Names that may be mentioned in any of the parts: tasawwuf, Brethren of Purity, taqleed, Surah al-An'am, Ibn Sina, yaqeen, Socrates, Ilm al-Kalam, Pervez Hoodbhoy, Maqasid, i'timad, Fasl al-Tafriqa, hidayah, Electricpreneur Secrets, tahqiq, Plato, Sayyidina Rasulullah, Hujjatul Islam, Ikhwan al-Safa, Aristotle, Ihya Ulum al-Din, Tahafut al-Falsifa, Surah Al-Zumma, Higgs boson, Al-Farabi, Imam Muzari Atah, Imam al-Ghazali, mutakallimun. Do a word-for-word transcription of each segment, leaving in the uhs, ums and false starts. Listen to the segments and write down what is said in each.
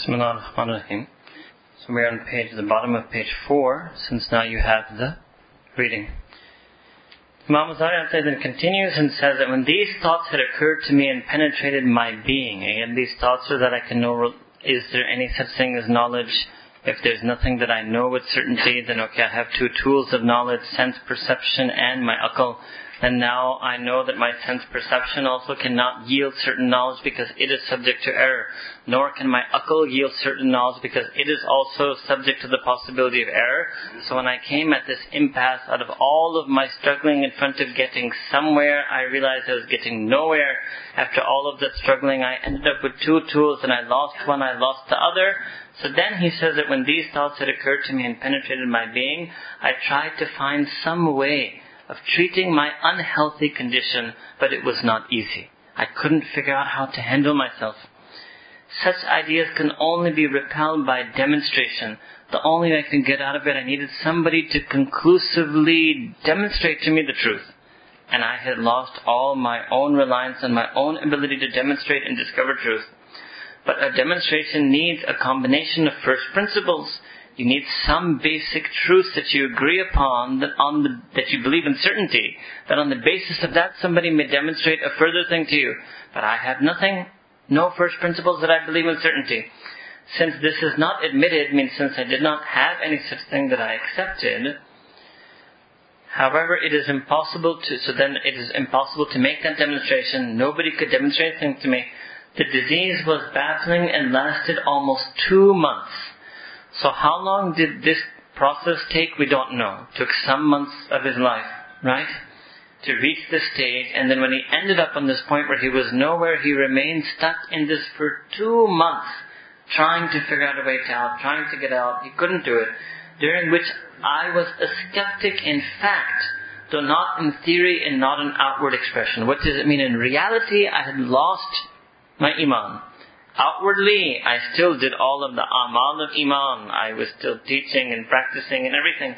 Bismillah ar-Rahman ar-Rahim. So we are on page, the bottom of page four, since now you have the reading. Imam Muzari Atah then continues and says that when these thoughts had occurred to me and penetrated my being, again these thoughts are that I can know, is there any such thing as knowledge? If there's nothing that I know with certainty, then okay, I have two tools of knowledge, sense perception and my aql. And now I know that my sense perception also cannot yield certain knowledge because it is subject to error. Nor can my aql yield certain knowledge because it is also subject to the possibility of error. So when I came at this impasse, out of all of my struggling in front of getting somewhere, I realized I was getting nowhere. After all of that struggling, I ended up with two tools and I lost one, I lost the other. So then he says that when these thoughts had occurred to me and penetrated my being, I tried to find some way of treating my unhealthy condition, but it was not easy. I couldn't figure out how to handle myself. Such ideas can only be repelled by demonstration. The only way I could get out of it, I needed somebody to conclusively demonstrate to me the truth. And I had lost all my own reliance on my own ability to demonstrate and discover truth. But a demonstration needs a combination of first principles. You need some basic truths that you agree upon, that, on the, that you believe in certainty, that on the basis of that somebody may demonstrate a further thing to you. But I have nothing, no first principles that I believe in certainty. Since this is not admitted, means since I did not have any such thing that I accepted, however, it is impossible to, so then it is impossible to make that demonstration. Nobody could demonstrate anything to me. The disease was baffling and lasted almost two months. So how long did this process take? We don't know. It took some months of his life, right? To reach this stage. And then when he ended up on this point where he was nowhere, he remained stuck in this for two months, trying to figure out a way out, trying to get out. He couldn't do it. During which I was a skeptic in fact, though not in theory and not in outward expression. What does it mean? In reality, I had lost my iman. Outwardly, I still did all of the amal of iman. I was still teaching and practicing and everything.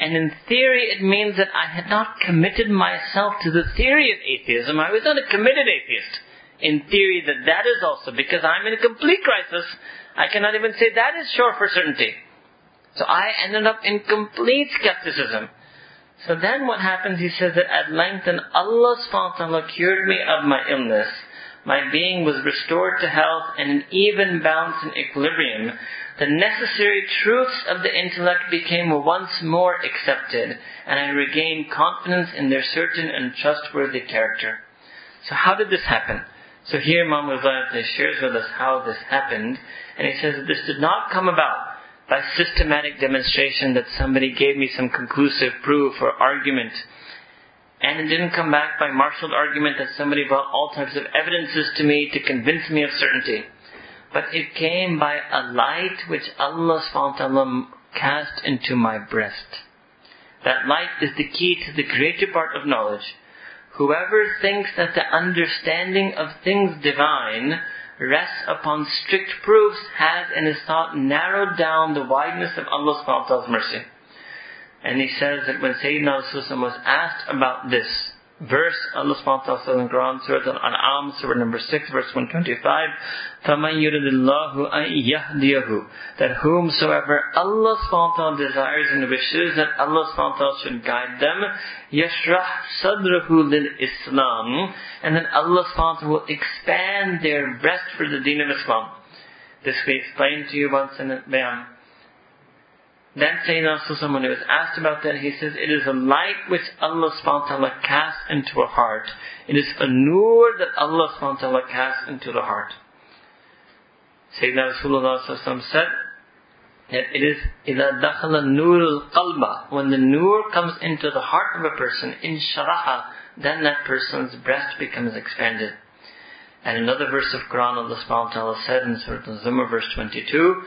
And in theory, it means that I had not committed myself to the theory of atheism. I was not a committed atheist. In theory, that that is also, because I'm in a complete crisis, I cannot even say that is sure for certainty. So I ended up in complete skepticism. So then what happens, he says that at length, and Allah subhanahu wa ta'ala cured me of my illness. My being was restored to health and an even balance and equilibrium. The necessary truths of the intellect became once more accepted, and I regained confidence in their certain and trustworthy character. So how did this happen? So here Imam Muzari shares with us how this happened, and he says that this did not come about by systematic demonstration that somebody gave me some conclusive proof or argument. And it didn't come back by marshaled argument that somebody brought all types of evidences to me to convince me of certainty. But it came by a light which Allah subhanahu wa ta'ala cast into my breast. That light is the key to the greater part of knowledge. Whoever thinks that the understanding of things divine rests upon strict proofs has in his thought narrowed down the wideness of Allah subhanahu wa ta'ala's mercy. And he says that when Sayyidina Rasulullah was asked about this verse, Allah subhanahu wa ta'ala says in Quran, Surah Al-An'am, Surah number six, verse one twenty-five, فَمَنْ يُرِدِ اللَّهُ أَنْ يَهْدِيَهُ, that whomsoever Allah subhanahu wa ta'ala desires and wishes that Allah subhanahu wa ta'ala should guide them, يَشْرَحْ صَدْرَهُ لِلْإِسْلَامِ, and then Allah subhanahu wa ta'ala will expand their breast for the deen of Islam. This we explained to you once in the Bayan. Then Sayyidina Rasulullah, when he was asked about that, he says, it is a light which Allah subhanahu wa ta'ala casts into a heart. It is a nur that Allah subhanahu wa ta'ala casts into the heart. Sayyidina Rasulullah said that it is, إِذَا دَخَلَ النُّورُ الْقَلْبَ, when the nur comes into the heart of a person, in sharaha, then that person's breast becomes expanded. And another verse of Quran, Allah subhanahu wa ta'ala said in Surah Al-Zumma, verse twenty-two,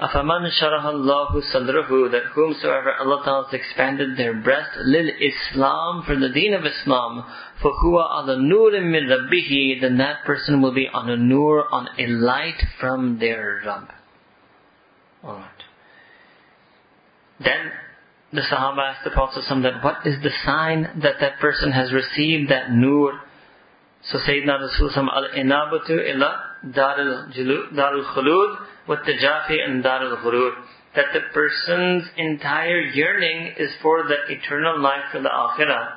أَفَمَنْ شَرَحَ اللَّهُ صَدْرَهُ, that whomsoever Allah Ta'ala has expanded their breast, لِلْإِسْلَامِ, for the deen of Islam, فَهُوَ عَلَى نُورٍ مِّن رَبِّهِ, then that person will be on a nur, on a light from their Rabb. Alright. Then the Sahaba asked the Prophet that what is the sign that that person has received that nur? So Sayyidina Rasulullah, al-inabatu ila Darul Khulud, with the Jafi and Darul Ghurur, that the person's entire yearning is for the eternal life, for the Akhirah,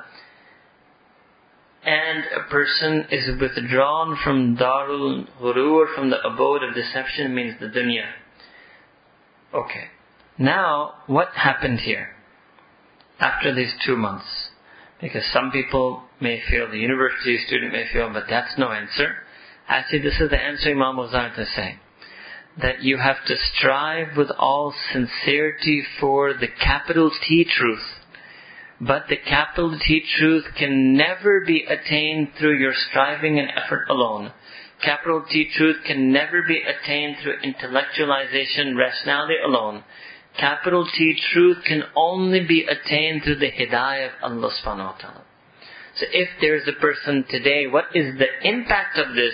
and a person is withdrawn from Darul Ghurur, from the abode of deception, means the dunya. Okay, now what happened here after these two months? Because some people may feel, the university student may feel, but that's no answer. Actually, this is the answer Imam Muzari is saying, that you have to strive with all sincerity for the capital T truth. But the capital T truth can never be attained through your striving and effort alone. Capital T truth can never be attained through intellectualization, rationality alone. Capital T truth can only be attained through the hidayah of Allah subhanahu wa ta'ala. So if there is a person today, what is the impact of this?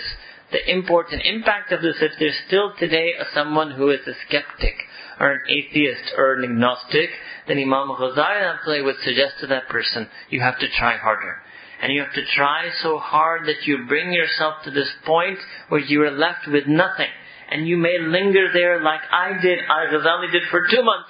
The import and impact of this, if there's still today a someone who is a skeptic, or an atheist, or an agnostic, then Imam Ghazali would suggest to that person, you have to try harder. And you have to try so hard that you bring yourself to this point where you are left with nothing. And you may linger there like I did, Al-Ghazali did for two months.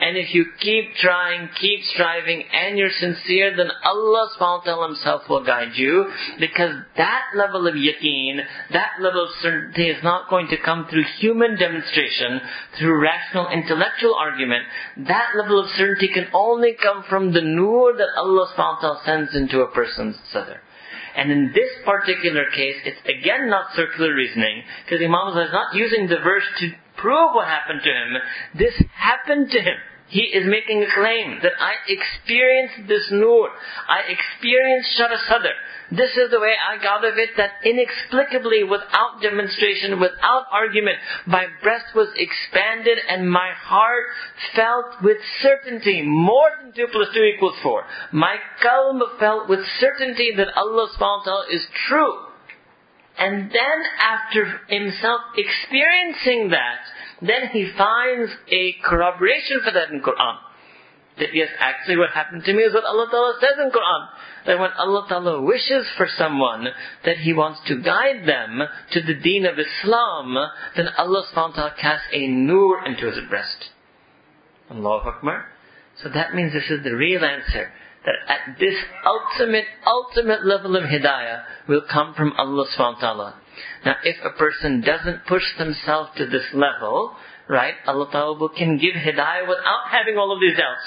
And if you keep trying, keep striving, and you're sincere, then Allah subhanahu wa ta'ala himself will guide you. Because that level of yaqeen, that level of certainty is not going to come through human demonstration, through rational intellectual argument. That level of certainty can only come from the nur that Allah subhanahu wa ta'ala sends into a person's sadr. And in this particular case, it's again not circular reasoning, because Imam is not using the verse to prove what happened to him. This happened to him. He is making a claim that I experienced this nur. I experienced Shara Sadr. This is the way I got of it, that inexplicably, without demonstration, without argument, my breast was expanded and my heart felt with certainty more than two plus two equals four. My qalb felt with certainty that Allah subhanahu wa ta'ala is true. And then after himself experiencing that, then he finds a corroboration for that in Qur'an. That yes, actually what happened to me is what Allah Ta'ala says in Qur'an. That when Allah Ta'ala wishes for someone, that He wants to guide them to the deen of Islam, then Allah Subhanahu wa Ta'ala casts a nur into his breast. Allahu Akbar. So that means this is the real answer. That at this ultimate, ultimate level of hidayah will come from Allah subhanahu wa ta'ala. Now if a person doesn't push themselves to this level, right, Allah ta'ala can give hidayah without having all of these doubts.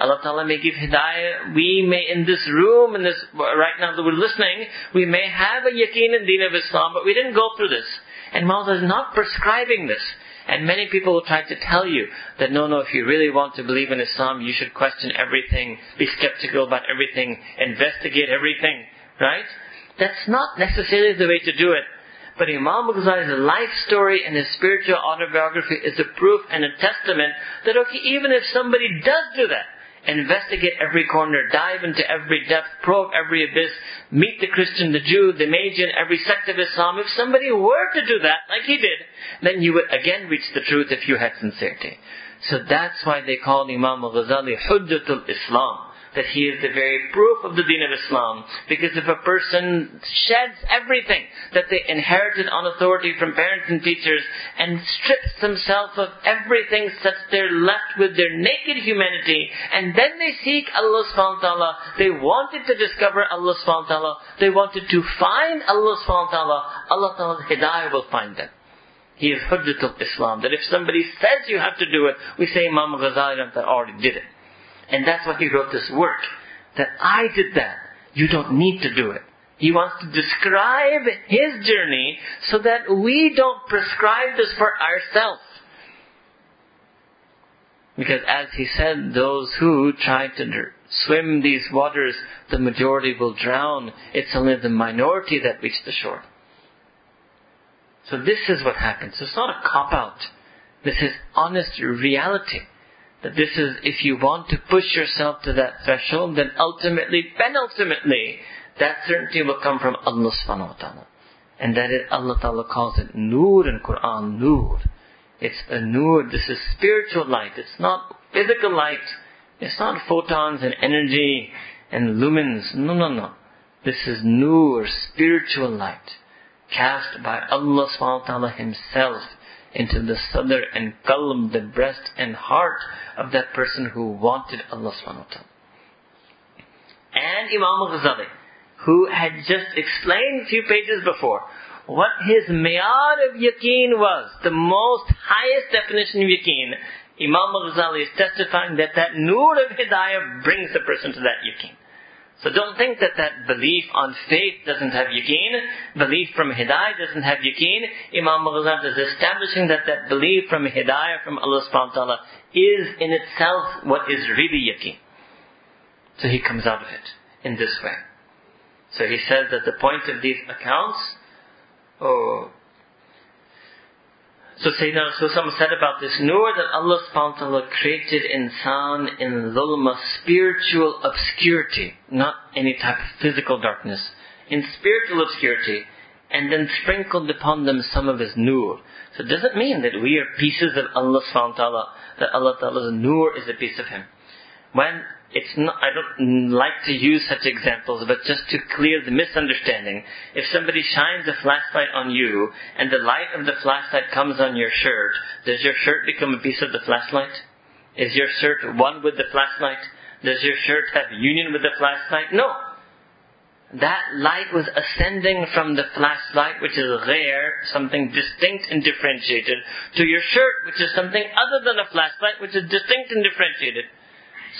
Allah ta'ala may give hidayah, we may in this room, in this right now that we're listening, we may have a yaqeen in deen of Islam, but we didn't go through this. And Mawla is not prescribing this. And many people will try to tell you that no, no, if you really want to believe in Islam, you should question everything, be skeptical about everything, investigate everything, right? That's not necessarily the way to do it. But Imam Ghazali's life story and his spiritual autobiography is a proof and a testament that okay, even if somebody does do that, investigate every corner, dive into every depth, probe every abyss, meet the Christian, the Jew, the Magian, every sect of Islam. If somebody were to do that, like he did, then you would again reach the truth if you had sincerity. So that's why they call Imam al-Ghazali Hujjatul Islam, that he is the very proof of the deen of Islam. Because if a person sheds everything that they inherited on authority from parents and teachers and strips themselves of everything such they're left with their naked humanity, and then they seek Allah subhanahu wa ta'ala, they wanted to discover Allah subhanahu wa ta'ala, they wanted to find Allah subhanahu wa ta'ala, Allah ta'ala's hidayah will find them. He is Hujjatul Islam. That if somebody says you have to do it, we say Imam Ghazali already did it. And that's why he wrote this work. That I did that. You don't need to do it. He wants to describe his journey so that we don't prescribe this for ourselves. Because as he said, those who try to swim these waters, the majority will drown. It's only the minority that reach the shore. So this is what happens. So it's not a cop-out. This is honest reality. That this is, if you want to push yourself to that threshold, then ultimately, penultimately, that certainty will come from Allah subhanahu wa ta'ala. And that is, Allah ta'ala calls it nur in Quran, nur. It's a nur, this is spiritual light, it's not physical light, it's not photons and energy and lumens, no, no, no. This is nur, spiritual light. cast by Allah subhanahu wa ta'ala himself into the sadr and qalb, the breast and heart of that person who wanted Allah subhanahu wa ta'ala. And Imam al-Ghazali, who had just explained a few pages before what his mayar of yaqeen was, the most highest definition of yaqeen, Imam al-Ghazali is testifying that that nur of hidayah brings the person to that yaqeen. So don't think that that belief on faith doesn't have yaqeen, belief from hidayah doesn't have yaqeen. Imam al-Ghazali is establishing that that belief from hidayah from Allah subhanahu wa ta'ala is in itself what is really yaqeen. So he comes out of it in this way. So he says that the point of these accounts, oh, so Sayyidina Rasulullah said about this nur that Allah subhanahu wa ta'ala created insan in dhulma, spiritual obscurity, not any type of physical darkness, in spiritual obscurity, and then sprinkled upon them some of his nur. So it doesn't mean that we are pieces of Allah subhanahu wa ta'ala, that Allah ta'ala's nur is a piece of him. When it's not, I don't like to use such examples, but just to clear the misunderstanding, if somebody shines a flashlight on you and the light of the flashlight comes on your shirt, does your shirt become a piece of the flashlight? Is your shirt one with the flashlight? Does your shirt have union with the flashlight? No. That light was ascending from the flashlight, which is rare, something distinct and differentiated, to your shirt, which is something other than a flashlight, which is distinct and differentiated.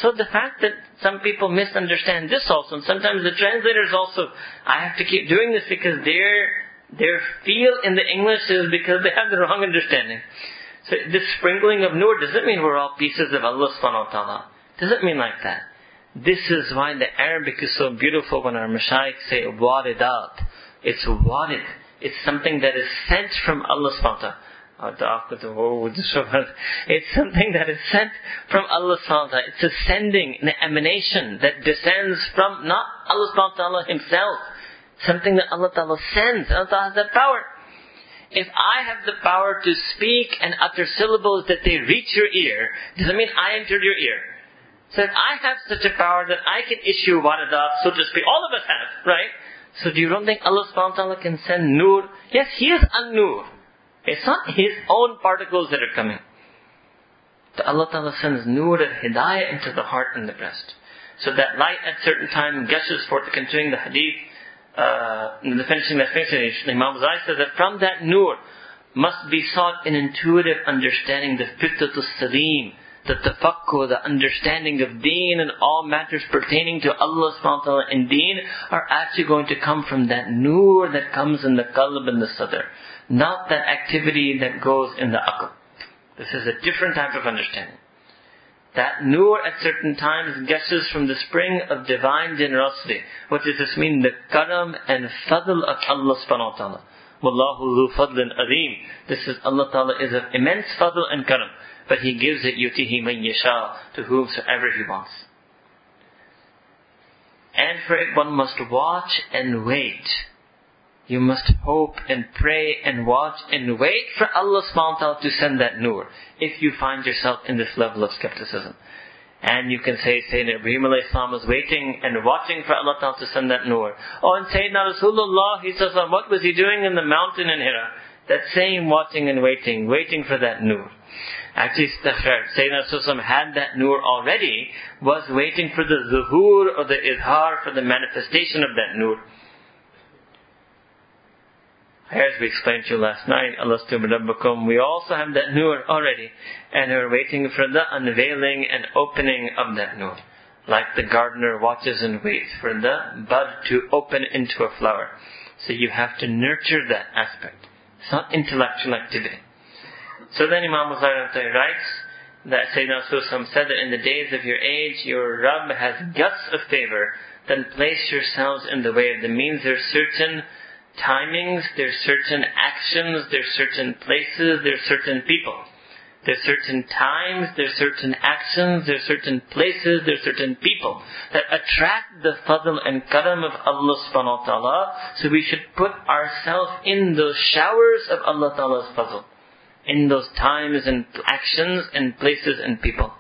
So the fact that some people misunderstand this also, and sometimes the translators also, I have to keep doing this because their their feel in the English is because they have the wrong understanding. So this sprinkling of nur doesn't mean we're all pieces of Allah subhanahu wa ta'ala. Doesn't mean like that. This is why the Arabic is so beautiful when our mashaykh say waridat. It's warid. It's something that is sent from Allah subhanahu wa ta'ala. It's something that is sent from Allah subhanahu wa ta'ala. It's a sending, an emanation that descends from not Allah subhanahu wa ta'ala himself. Something that Allah ta'ala sends. Allah ta'ala has that power. If I have the power to speak and utter syllables that they reach your ear, doesn't mean I entered your ear. So if I have such a power that I can issue waradat, so to speak, all of us have, right? So do you don't think Allah subhanahu wa ta'ala can send nur? Yes, he is an-nur. It's not his own particles that are coming. So Allah Ta'ala sends nur and hidayah into the heart and the breast. So that light at certain time gushes forth, continuing the hadith, uh, the finishing the finishing. Imam Muzari says that from that nur must be sought an intuitive understanding, the fitratul salim, the tafakkur, the understanding of deen, and all matters pertaining to Allah subhanahu wa ta'ala and deen are actually going to come from that nur that comes in the qalb and the sadr. Not that activity that goes in the akal. This is a different type of understanding. That nur at certain times gushes from the spring of divine generosity. What does this mean? The karam and fadl of Allah subhanahu wa ta'ala. Wallahu dhu fadlin azim. This is Allah ta'ala is of immense fadl and karam. But He gives it yutihi man yasha, to whomsoever He wants. And for it one must watch and wait. You must hope and pray and watch and wait for Allah subhanahu wa ta'ala to send that nur. If you find yourself in this level of skepticism. And you can say, Sayyidina Ibrahim alayhi salam was waiting and watching for Allah ta'ala to send that nur. Oh, and Sayyidina Rasulullah, he says, what was he doing in the mountain in Hira? That same watching and waiting, waiting for that nur. Actually, Sayyidina Rasulullah had that nur already, was waiting for the zuhur or the izhar, for the manifestation of that nur. As we explained to you last night, Alastu Rabbakum, we also have that nur already, and we're waiting for the unveiling and opening of that nur. Like the gardener watches and waits for the bud to open into a flower. So you have to nurture that aspect. It's not intellectual activity. So then Imam Muzari Atah writes that Sayyidina Rasulullah said that in the days of your age, your Rabb has gusts of favor, then place yourselves in the way of the means. There are certain timings, there's certain actions, there's certain places, there's certain people. There's certain times, there's certain actions, there's certain places, there's certain people that attract the fadl and karam of Allah subhanahu wa ta'ala. So we should put ourselves in those showers of Allah ta'ala's fadl, in those times and actions and places and people.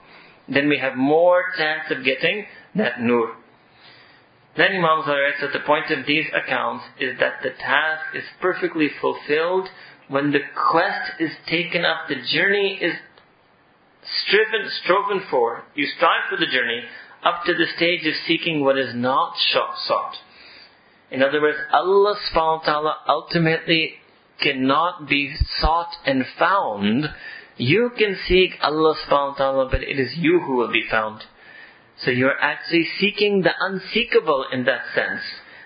Then we have more chance of getting that nur. Then Imam Muzari said the point of these accounts is that the task is perfectly fulfilled when the quest is taken up, the journey is striven, striven for, you strive for the journey up to the stage of seeking what is not sought. In other words, Allah subhanahu wa ta'ala ultimately cannot be sought and found. You can seek Allah subhanahu wa ta'ala, but it is you who will be found. So you are actually seeking the unseekable in that sense.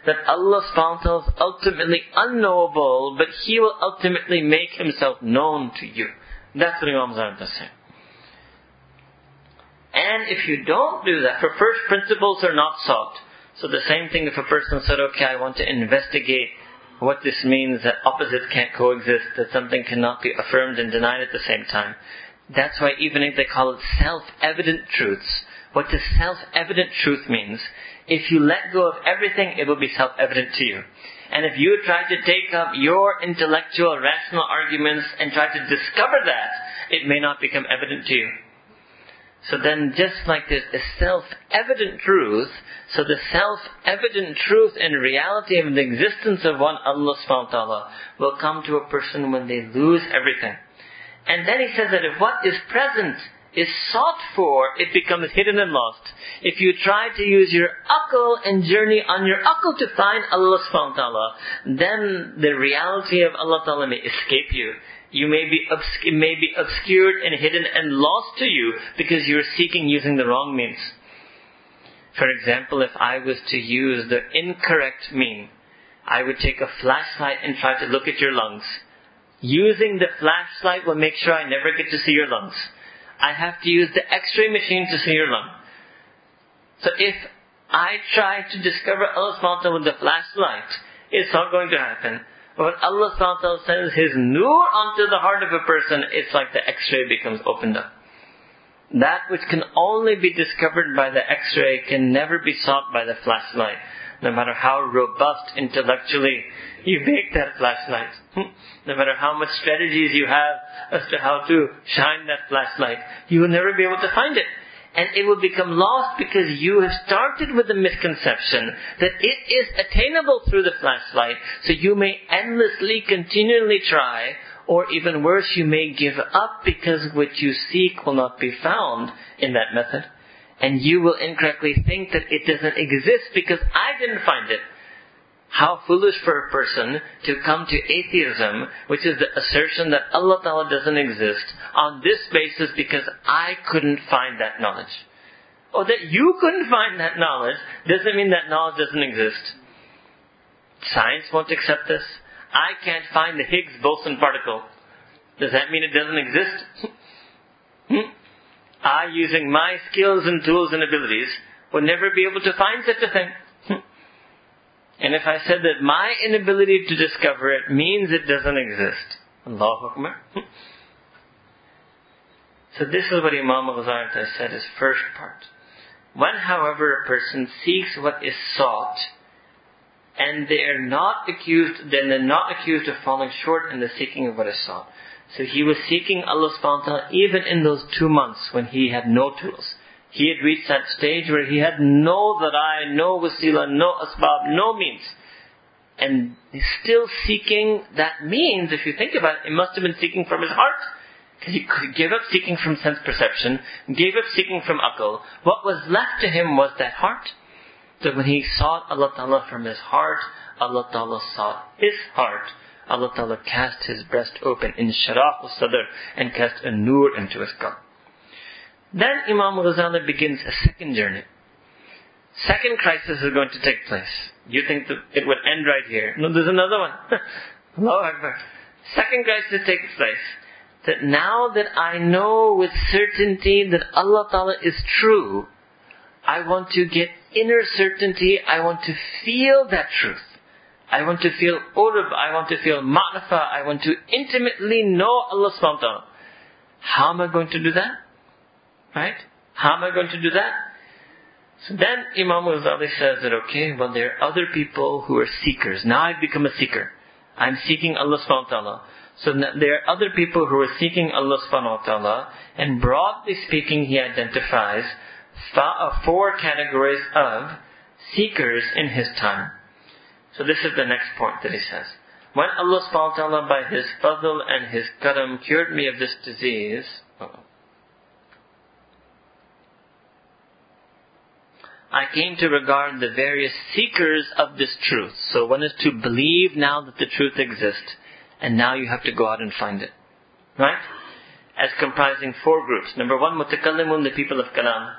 That Allah subhanahu wa ta'ala is ultimately unknowable, but He will ultimately make Himself known to you. That's what Imam Muzari Atah said. And if you don't do that, for first principles are not sought. So the same thing if a person said, okay, I want to investigate what this means, that opposites can't coexist, that something cannot be affirmed and denied at the same time. That's why even if they call it self-evident truths, what does self-evident truth means? If you let go of everything, it will be self-evident to you. And if you try to take up your intellectual, rational arguments and try to discover that, it may not become evident to you. So then just like there's a self-evident truth, so the self-evident truth and reality of the existence of one Allah subhanahu wa ta'ala will come to a person when they lose everything. And then he says that if what is present is sought for, it becomes hidden and lost. If you try to use your aql and journey on your aql to find Allah subhanahu wa ta'ala, then the reality of Allah ta'ala may escape you. You may be, obsc- may be obscured and hidden and lost to you because you're seeking using the wrong means. For example, if I was to use the incorrect mean, I would take a flashlight and try to look at your lungs. Using the flashlight will make sure I never get to see your lungs. I have to use the x-ray machine to see your lung. So if I try to discover Allah subhanahu wa ta'ala with the flashlight, it's not going to happen. But when Allah subhanahu wa ta'ala sends His nur onto the heart of a person, it's like the x-ray becomes opened up. That which can only be discovered by the x-ray can never be sought by the flashlight. No matter how robust intellectually you make that flashlight, no matter how much strategies you have as to how to shine that flashlight, you will never be able to find it. And it will become lost because you have started with the misconception that it is attainable through the flashlight. So you may endlessly, continually try, or even worse, you may give up because what you seek will not be found in that method. And you will incorrectly think that it doesn't exist because I didn't find it. How foolish for a person to come to atheism, which is the assertion that Allah Ta'ala doesn't exist, on this basis because I couldn't find that knowledge. Or that you couldn't find that knowledge doesn't mean that knowledge doesn't exist. Science won't accept this. I can't find the Higgs boson particle. Does that mean it doesn't exist? hmm? I, using my skills and tools and abilities, would never be able to find such a thing. And if I said that my inability to discover it means it doesn't exist. Allahu Akbar. So this is what Imam al-Ghazali said, his first part. When, however, a person seeks what is sought, and they are not accused, then they're not accused of falling short in the seeking of what is sought. So he was seeking Allah subhanahu wa ta'ala even in those two months when he had no tools. He had reached that stage where he had no dharai, no wasila, no asbab, no means. And he's still seeking that means, if you think about it, it must have been seeking from his heart. Because he gave up seeking from sense perception, gave up seeking from aql. What was left to him was that heart. So when he sought Allah ta'ala from his heart, Allah ta'ala sought his heart. Allah Ta'ala cast His breast open in Sharaf al-Sadr and cast a nur into His cup. Then Imam Ghazali begins a second journey. Second crisis is going to take place. You think that it would end right here. No, there's another one. Allahu Akbar. Second crisis takes place. That now that I know with certainty that Allah Ta'ala is true, I want to get inner certainty. I want to feel that truth. I want to feel urub, I want to feel ma'rifah, I want to intimately know Allah subhanahu wa ta'ala. How am I going to do that? Right? How am I going to do that? So then Imam al-Ghazali says that, okay, well there are other people who are seekers. Now I've become a seeker. I'm seeking Allah subhanahu wa ta'ala. So there are other people who are seeking Allah subhanahu wa ta'ala, and broadly speaking he identifies four categories of seekers in His time. So this is the next point that he says. When Allah subhanahu wa ta'ala by His fadl and His karam cured me of this disease, I came to regard the various seekers of this truth. So one is to believe now that the truth exists, and now you have to go out and find it. Right? As comprising four groups. Number one, mutakallimun, the people of kalam.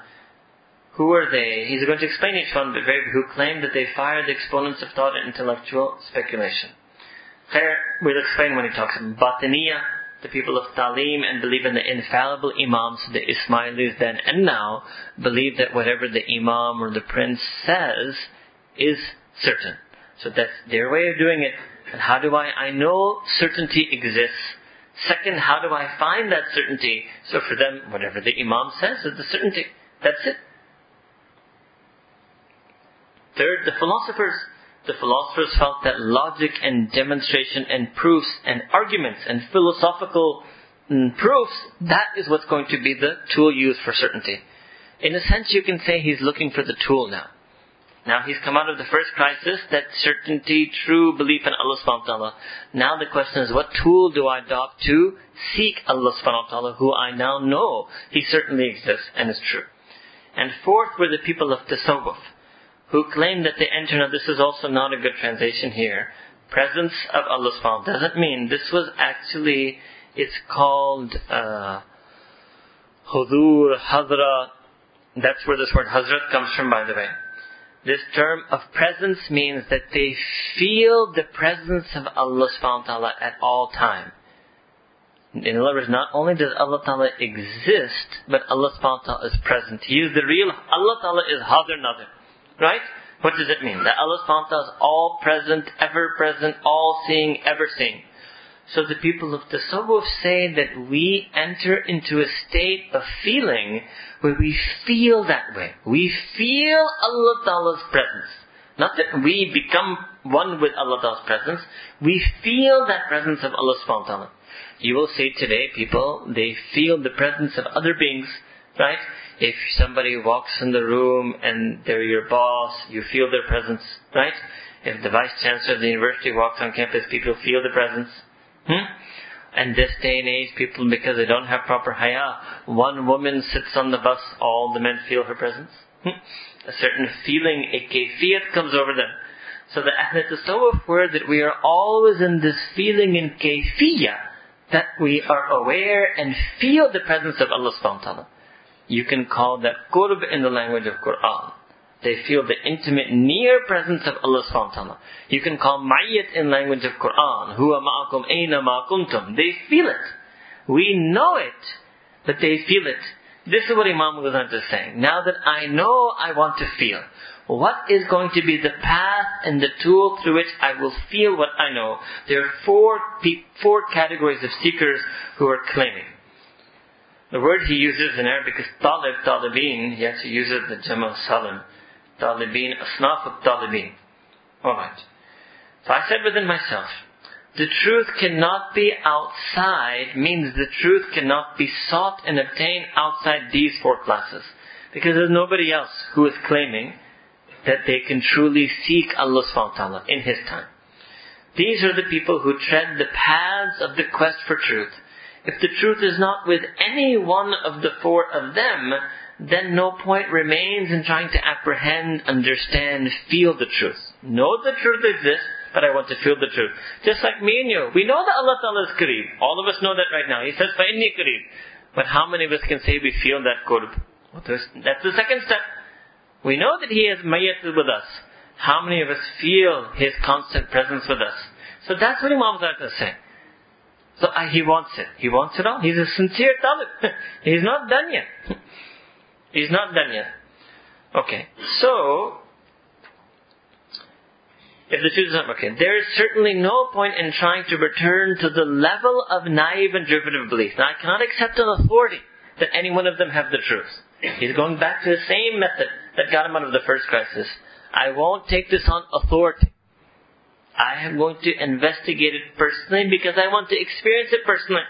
Who are they? He's going to explain each one, but very, who claim that they fire the exponents of thought and intellectual speculation. Khair, we'll explain when he talks about Batiniya, the people of Talim, and believe in the infallible Imams, the Ismailis then and now, believe that whatever the Imam or the Prince says is certain. So that's their way of doing it. And how do I? I know certainty exists. Second, how do I find that certainty? So for them, whatever the Imam says is the certainty. That's it. Third, the philosophers. The philosophers felt that logic and demonstration and proofs and arguments and philosophical mm, proofs, that is what's going to be the tool used for certainty. In a sense, you can say he's looking for the tool now. Now he's come out of the first crisis, that certainty, true belief in Allah subhanahu wa ta'ala. Now the question is, what tool do I adopt to seek Allah subhanahu wa ta'ala, who I now know He certainly exists and is true. And fourth were the people of tasawwuf, who claim that they enter, now this is also not a good translation here, presence of Allah subhanahu wa ta'ala doesn't mean, this was actually, it's called uh, hudur, hadra, that's where this word hazrat comes from, by the way. This term of presence means that they feel the presence of Allah subhanahu wa ta'ala at all time. In other words, not only does Allah ta'ala exist, but Allah subhanahu wa ta'ala is present. He is the real, Allah ta'ala is hadr nadir. Right? What does it mean? That Allah subhanahu wa ta'ala is all present, ever present, all seeing, ever seeing. So the people of tasawwuf say that we enter into a state of feeling where we feel that way. We feel Allah ta'ala's presence. Not that we become one with Allah ta'ala's presence. We feel that presence of Allah subhanahu wa ta'ala. You will see today people, they feel the presence of other beings. Right? If somebody walks in the room and they're your boss, you feel their presence, right? If the vice chancellor of the university walks on campus, people feel the presence. Hmm? And this day and age, people, because they don't have proper haya, one woman sits on the bus, all the men feel her presence. Hmm? A certain feeling, a kayfiyat comes over them. So the Ahl Tasawwuf word that we are always in this feeling in kayfiyah, that we are aware and feel the presence of Allah subhanahu wa ta'ala. You can call that qurb in the language of Qur'an. They feel the intimate, near presence of Allah subhanahu wa ta'ala. You can call ma'iyat in language of Qur'an. Huwa ma'akum ayna ma kuntum. They feel it. We know it, but they feel it. This is what Imam al-Ghazali is saying. Now that I know, I want to feel. What is going to be the path and the tool through which I will feel what I know? There are four, pe- four categories of seekers who are claiming. The word he uses in Arabic is talib, talibin. He actually uses the jama' salim. Talibin, asnaf of talibin. Alright. So I said within myself, the truth cannot be outside, means the truth cannot be sought and obtained outside these four classes. Because there's nobody else who is claiming that they can truly seek Allah subhanahu wa ta'ala in His time. These are the people who tread the paths of the quest for truth. If the truth is not with any one of the four of them, then no point remains in trying to apprehend, understand, feel the truth. Know the truth exists, but I want to feel the truth. Just like me and you, we know that Allah Ta'ala is Qareeb. All of us know that right now. He says, فَإِنِّي Qareeb. But how many of us can say we feel that qurb? That's the second step. We know that He is mayyat with us. How many of us feel His constant presence with us? So that's what Imam Muzari Atah is saying. So uh, he wants it. He wants it all. He's a sincere talib. He's not done yet. He's not done yet. Okay. So, if the truth is not... Okay. There is certainly no point in trying to return to the level of naive and derivative belief. Now, I cannot accept an authority that any one of them have the truth. He's going back to the same method that got him out of the first crisis. I won't take this on authority. I am going to investigate it personally because I want to experience it personally.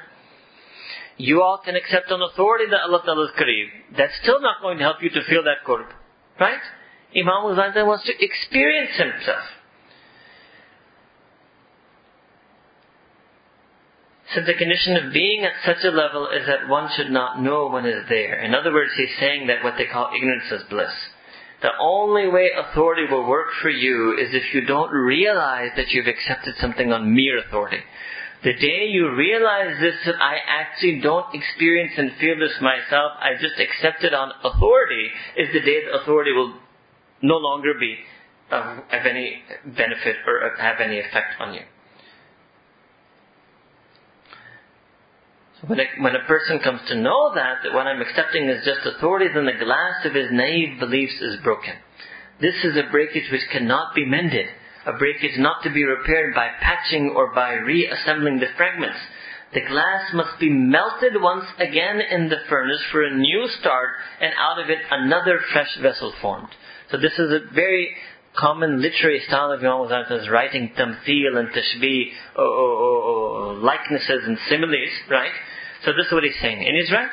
You all can accept on authority that Allah Ta'ala is Qareeb. That's still not going to help you to feel that qurb. Right? Imam al-Ghazali wants to experience himself. So the condition of being at such a level is that one should not know one is there. In other words, he's saying that what they call ignorance is bliss. The only way authority will work for you is if you don't realize that you've accepted something on mere authority. The day you realize this, that I actually don't experience and feel this myself, I just accept it on authority, is the day the authority will no longer be of, of any benefit or have any effect on you. So when a, when a person comes to know that, that what I'm accepting is just authority, then the glass of his naive beliefs is broken. This is a breakage which cannot be mended. A breakage not to be repaired by patching or by reassembling the fragments. The glass must be melted once again in the furnace for a new start, and out of it another fresh vessel formed. So this is a very common literary style of Imam Muzari writing, tamthil and tashbih, oh, oh, oh, likenesses and similes, right? So this is what he's saying. And he's right.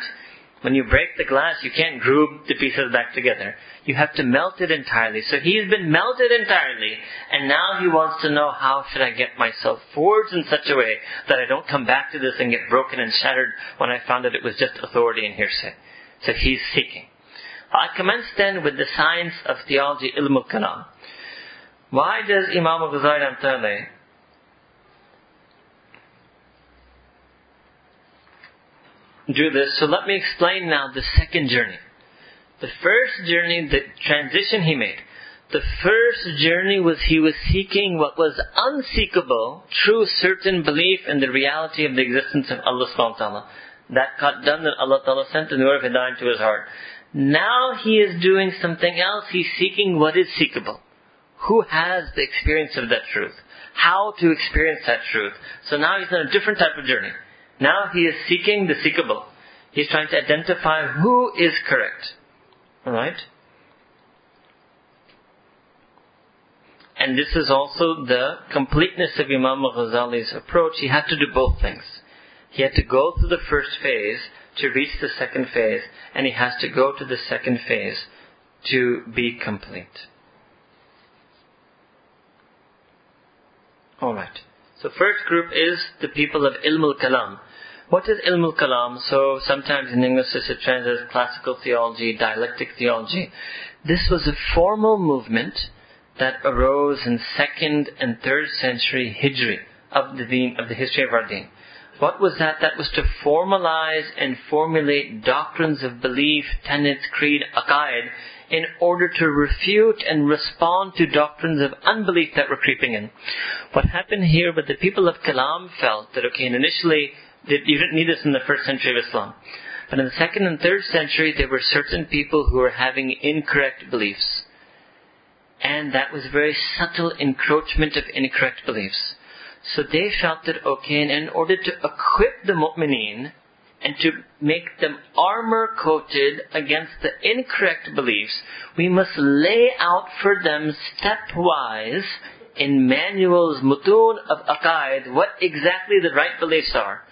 When you break the glass, you can't group the pieces back together. You have to melt it entirely. So he's been melted entirely, and now he wants to know, how should I get myself forged in such a way that I don't come back to this and get broken and shattered when I found that it was just authority and hearsay. So he's seeking. I commence then with the science of theology, Ilm al-Kalam. Why does Imam al-Ghazali do this? So let me explain now the second journey. The first journey, the transition he made. The first journey was he was seeking what was unseekable, true certain belief in the reality of the existence of Allah subhanahu wa ta'ala. That got done, that Allah ta'ala sent the Nur of Hidayah into his heart. Now he is doing something else. He's seeking what is seekable. Who has the experience of that truth? How to experience that truth? So now he's on a different type of journey. Now he is seeking the seekable. He's trying to identify who is correct. Alright? And this is also the completeness of Imam al-Ghazali's approach. He had to do both things. He had to go through the first phase to reach the second phase, and he has to go to the second phase to be complete. Alright. So first group is the people of Ilm al-Kalam. What is Ilm al-Kalam? So sometimes in English it's translated as classical theology, dialectic theology. This was a formal movement that arose in second and third century Hijri of the deen, of the history of our deen. What was that? That was to formalize and formulate doctrines of belief, tenets, creed, aqaid, in order to refute and respond to doctrines of unbelief that were creeping in. What happened here, but the people of Kalam felt that, okay, and initially, they, you didn't need this in the first century of Islam. But in the second and third century, there were certain people who were having incorrect beliefs. And that was very subtle encroachment of incorrect beliefs. So they felt that, okay, and in order to equip the mu'mineen, and to make them armor-coated against the incorrect beliefs, we must lay out for them stepwise in manuals, mutun of aqaid, what exactly the right beliefs are.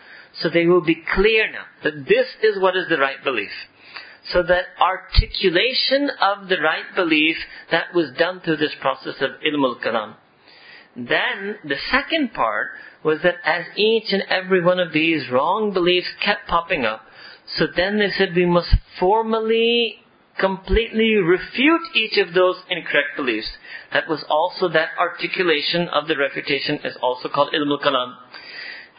So they will be clear now that this is what is the right belief. So that articulation of the right belief, that was done through this process of Ilm al-Kalam. Then, the second part was that as each and every one of these wrong beliefs kept popping up, so then they said we must formally, completely refute each of those incorrect beliefs. That was also, that articulation of the refutation is also called Ilm al-Kalam.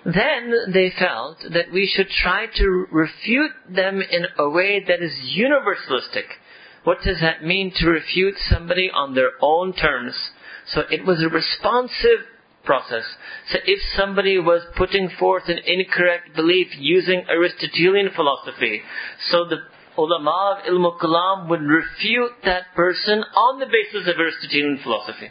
Then they felt that we should try to refute them in a way that is universalistic. What does that mean, to refute somebody on their own terms? So it was a responsive process. So if somebody was putting forth an incorrect belief using Aristotelian philosophy, so the ulama of Ilm al-Kalam would refute that person on the basis of Aristotelian philosophy.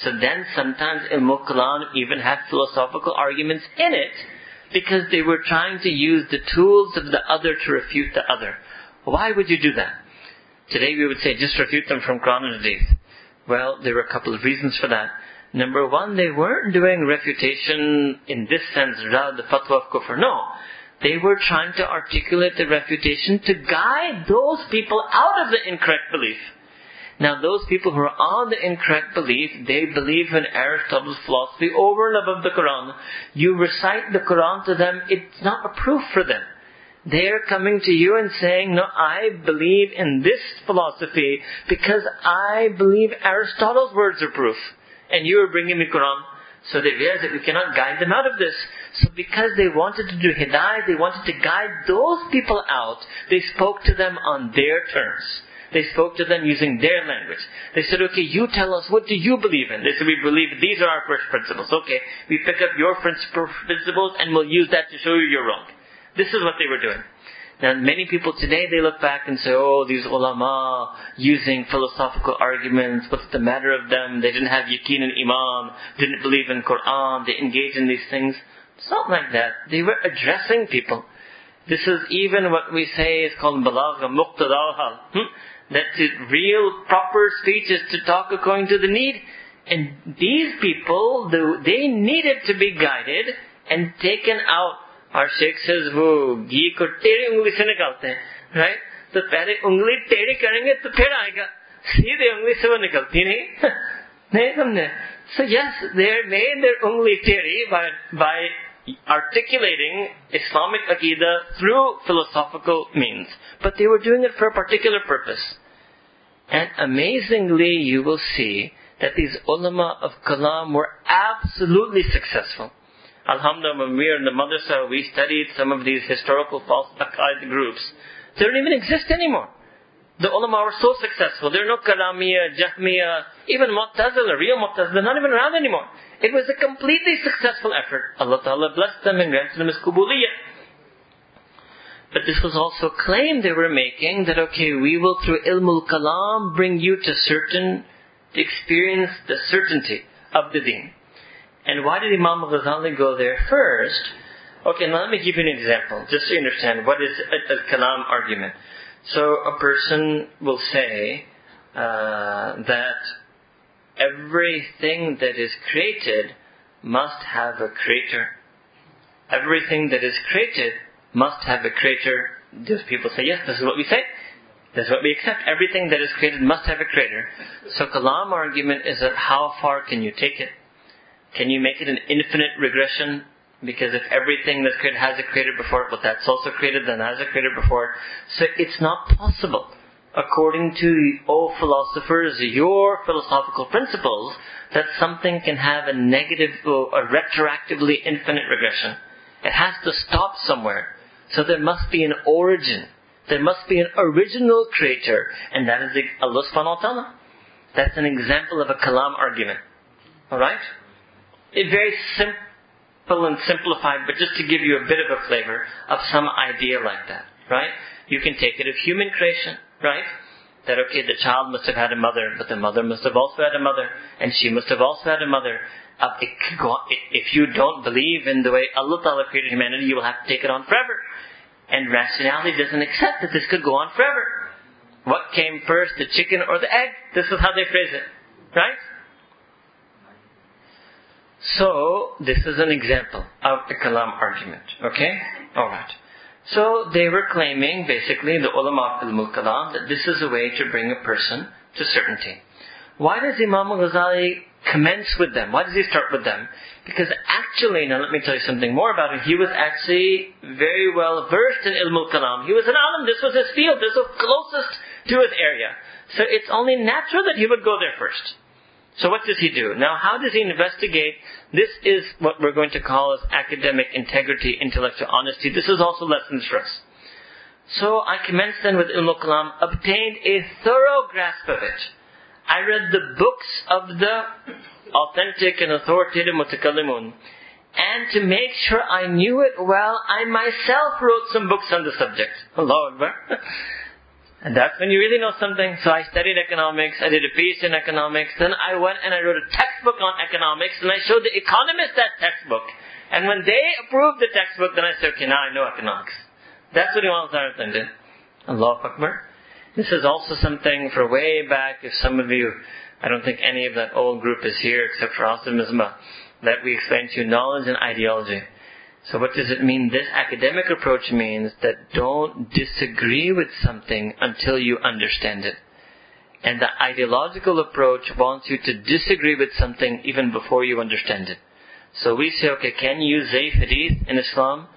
So then sometimes Ilm al-Kalam even had philosophical arguments in it, because they were trying to use the tools of the other to refute the other. Why would you do that? Today we would say just refute them from Quran and Hadith. Well, there were a couple of reasons for that. Number one, they weren't doing refutation in this sense, rather the fatwa of kufr. No. They were trying to articulate the refutation to guide those people out of the incorrect belief. Now those people who are on the incorrect belief, they believe in Aristotle's philosophy over and above the Quran. You recite the Quran to them, it's not a proof for them. They are coming to you and saying, no, I believe in this philosophy because I believe Aristotle's words are proof. And you are bringing me Quran. So they realize that we cannot guide them out of this. So because they wanted to do hidayah, they wanted to guide those people out, they spoke to them on their terms. They spoke to them using their language. They said, okay, you tell us, what do you believe in? They said, we believe these are our first principles. Okay, we pick up your principles and we'll use that to show you you're wrong. This is what they were doing. Now, many people today, they look back and say, oh, these ulama using philosophical arguments, what's the matter of them? They didn't have yaqeen and imam, didn't believe in Quran, they engage in these things. It's not like that. They were addressing people. This is even what we say is called balagha, muqtada'al. Hmm? That real, proper speech is to talk according to the need. And these people, they needed to be guided and taken out. Our Sheikh says, wo ghee ko teri ungli se nikalte hain, right? So, pehle ungli teri karenge to phir aayega. Seedhe ungli se wo nikalti nahi. Nahi samjhe. So yes, they made their ungli teri by by articulating Islamic Aqidah through philosophical means. But they were doing it for a particular purpose. And amazingly, you will see that these ulama of Kalam were absolutely successful. Alhamdulillah, when we were in the madrasa, we studied some of these historical false aqaid groups. They don't even exist anymore. The ulama were so successful. There are no Kalamiyah, Jahmiyah, even Mu'tazila, real Mu'tazila, they're not even around anymore. It was a completely successful effort. Allah Ta'ala blessed them and granted them as Qubuliyah. But this was also a claim they were making that, okay, we will through Ilm al-Kalam bring you to certain, to experience the certainty of the deen. And why did Imam al-Ghazali go there first? Okay, now let me give you an example, just to understand what is a kalam argument. So a person will say uh, that everything that is created must have a creator. Everything that is created must have a creator. Those people say, yes, this is what we say. That's what we accept. Everything that is created must have a creator. So kalam argument is that how far can you take it? Can you make it an infinite regression? Because if everything that's created has a creator before it, well, that's also created, then has a creator before it. So it's not possible. According to, oh philosophers, your philosophical principles, that something can have a negative or a retroactively infinite regression. It has to stop somewhere. So there must be an origin. There must be an original creator. And that is Allah subhanahu wa ta'ala. That's an example of a kalam argument. Alright? It's very simple and simplified, but just to give you a bit of a flavor of some idea like that, right? You can take it of human creation, right? That, okay, the child must have had a mother, but the mother must have also had a mother, and she must have also had a mother. Uh, it, if you don't believe in the way Allah Ta'ala created humanity, you will have to take it on forever. And rationality doesn't accept that this could go on forever. What came first, the chicken or the egg? This is how they phrase it, right? So, this is an example of a kalam argument. Okay? Alright. So, they were claiming, basically, the ulama of ilm al-kalam, that this is a way to bring a person to certainty. Why does Imam al-Ghazali commence with them? Why does he start with them? Because actually, now let me tell you something more about him. He was actually very well versed in ilm al-kalam. He was an alim. This was his field. This was closest to his area. So, it's only natural that he would go there first. So what does he do? Now, how does he investigate? This is what we're going to call as academic integrity, intellectual honesty. This is also lessons for us. So I commenced then with Ilm al-Kalam, obtained a thorough grasp of it. I read the books of the authentic and authoritative mutakallimun. And to make sure I knew it well, I myself wrote some books on the subject. Allahu Akbar. And that's when you really know something. So I studied economics, I did a PhD in economics, then I went and I wrote a textbook on economics, and I showed the economists that textbook. And when they approved the textbook, then I said, okay, now I know economics. That's what Imam Muzari did. Allahu Akbar. This is also something for way back, if some of you, I don't think any of that old group is here except for Asim Isma, that we explain to you knowledge and ideology. So what does it mean? This academic approach means that don't disagree with something until you understand it. And the ideological approach wants you to disagree with something even before you understand it. So we say, okay, can you use Zayf Hadith in Islam?